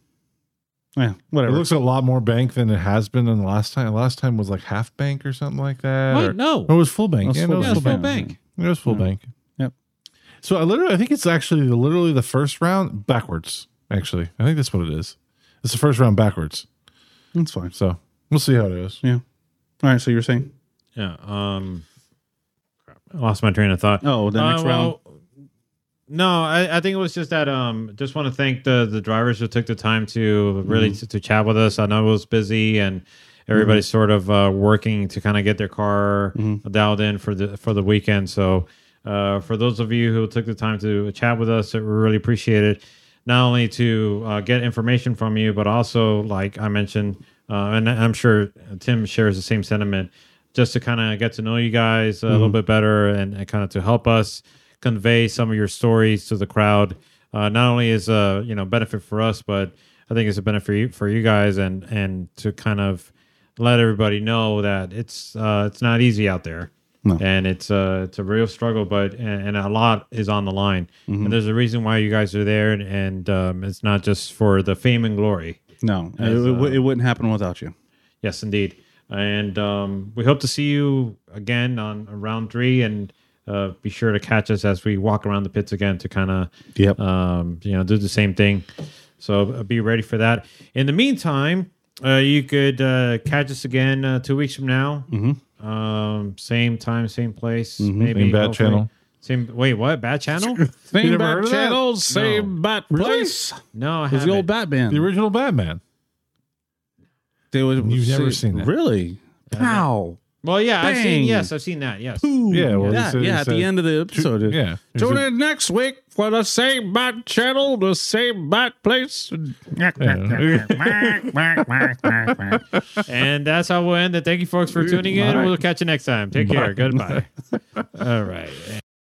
Yeah, whatever. It looks a lot more bank than it has been in the last time. Last time was like half bank or something like that. What? No. It was full bank. It was full bank. It was full bank. Yep. So I think it's actually literally the first round backwards, actually. I think that's what it is. It's the first round backwards. That's fine. So we'll see how it is. Yeah. All right. So you were saying? Yeah. I lost my train of thought. Oh, the next round. No, I think it was just that. Just want to thank the drivers who took the time to really to chat with us. I know it was busy and everybody's sort of working to kind of get their car dialed in for the weekend. So for those of you who took the time to chat with us, we really appreciate it. not only to get information from you, but also, like I mentioned, and I'm sure Tim shares the same sentiment, just to kind of get to know you guys a little bit better and kind of to help us convey some of your stories to the crowd. Not only is a benefit for us, but I think it's a benefit for you guys, and to kind of let everybody know that it's not easy out there. No. And it's a real struggle, but and a lot is on the line. Mm-hmm. And there's a reason why you guys are there, and it's not just for the fame and glory. No, it wouldn't happen without you. Yes, indeed. And we hope to see you again on round 3, and be sure to catch us as we walk around the pits again to kind of do the same thing. So be ready for that. In the meantime, you could catch us again 2 weeks from now. Mm-hmm. Same time, same place. Mm-hmm. Maybe same bat channel. Same. Wait, what? Bat channel? Same bat channel. That? Same no. bat place. Really? No, I haven't. It was the old Batman. The original Batman. You've never seen that, really? Pow. Well, yeah, bang. I've seen that. Yes. Pooh. Yeah. Well, that, at the end of the episode. Tune in next week for the same bat channel, the same bat place. And that's how we'll end it. Thank you, folks, for tuning in. Right. We'll catch you next time. Take care. Goodbye. All right.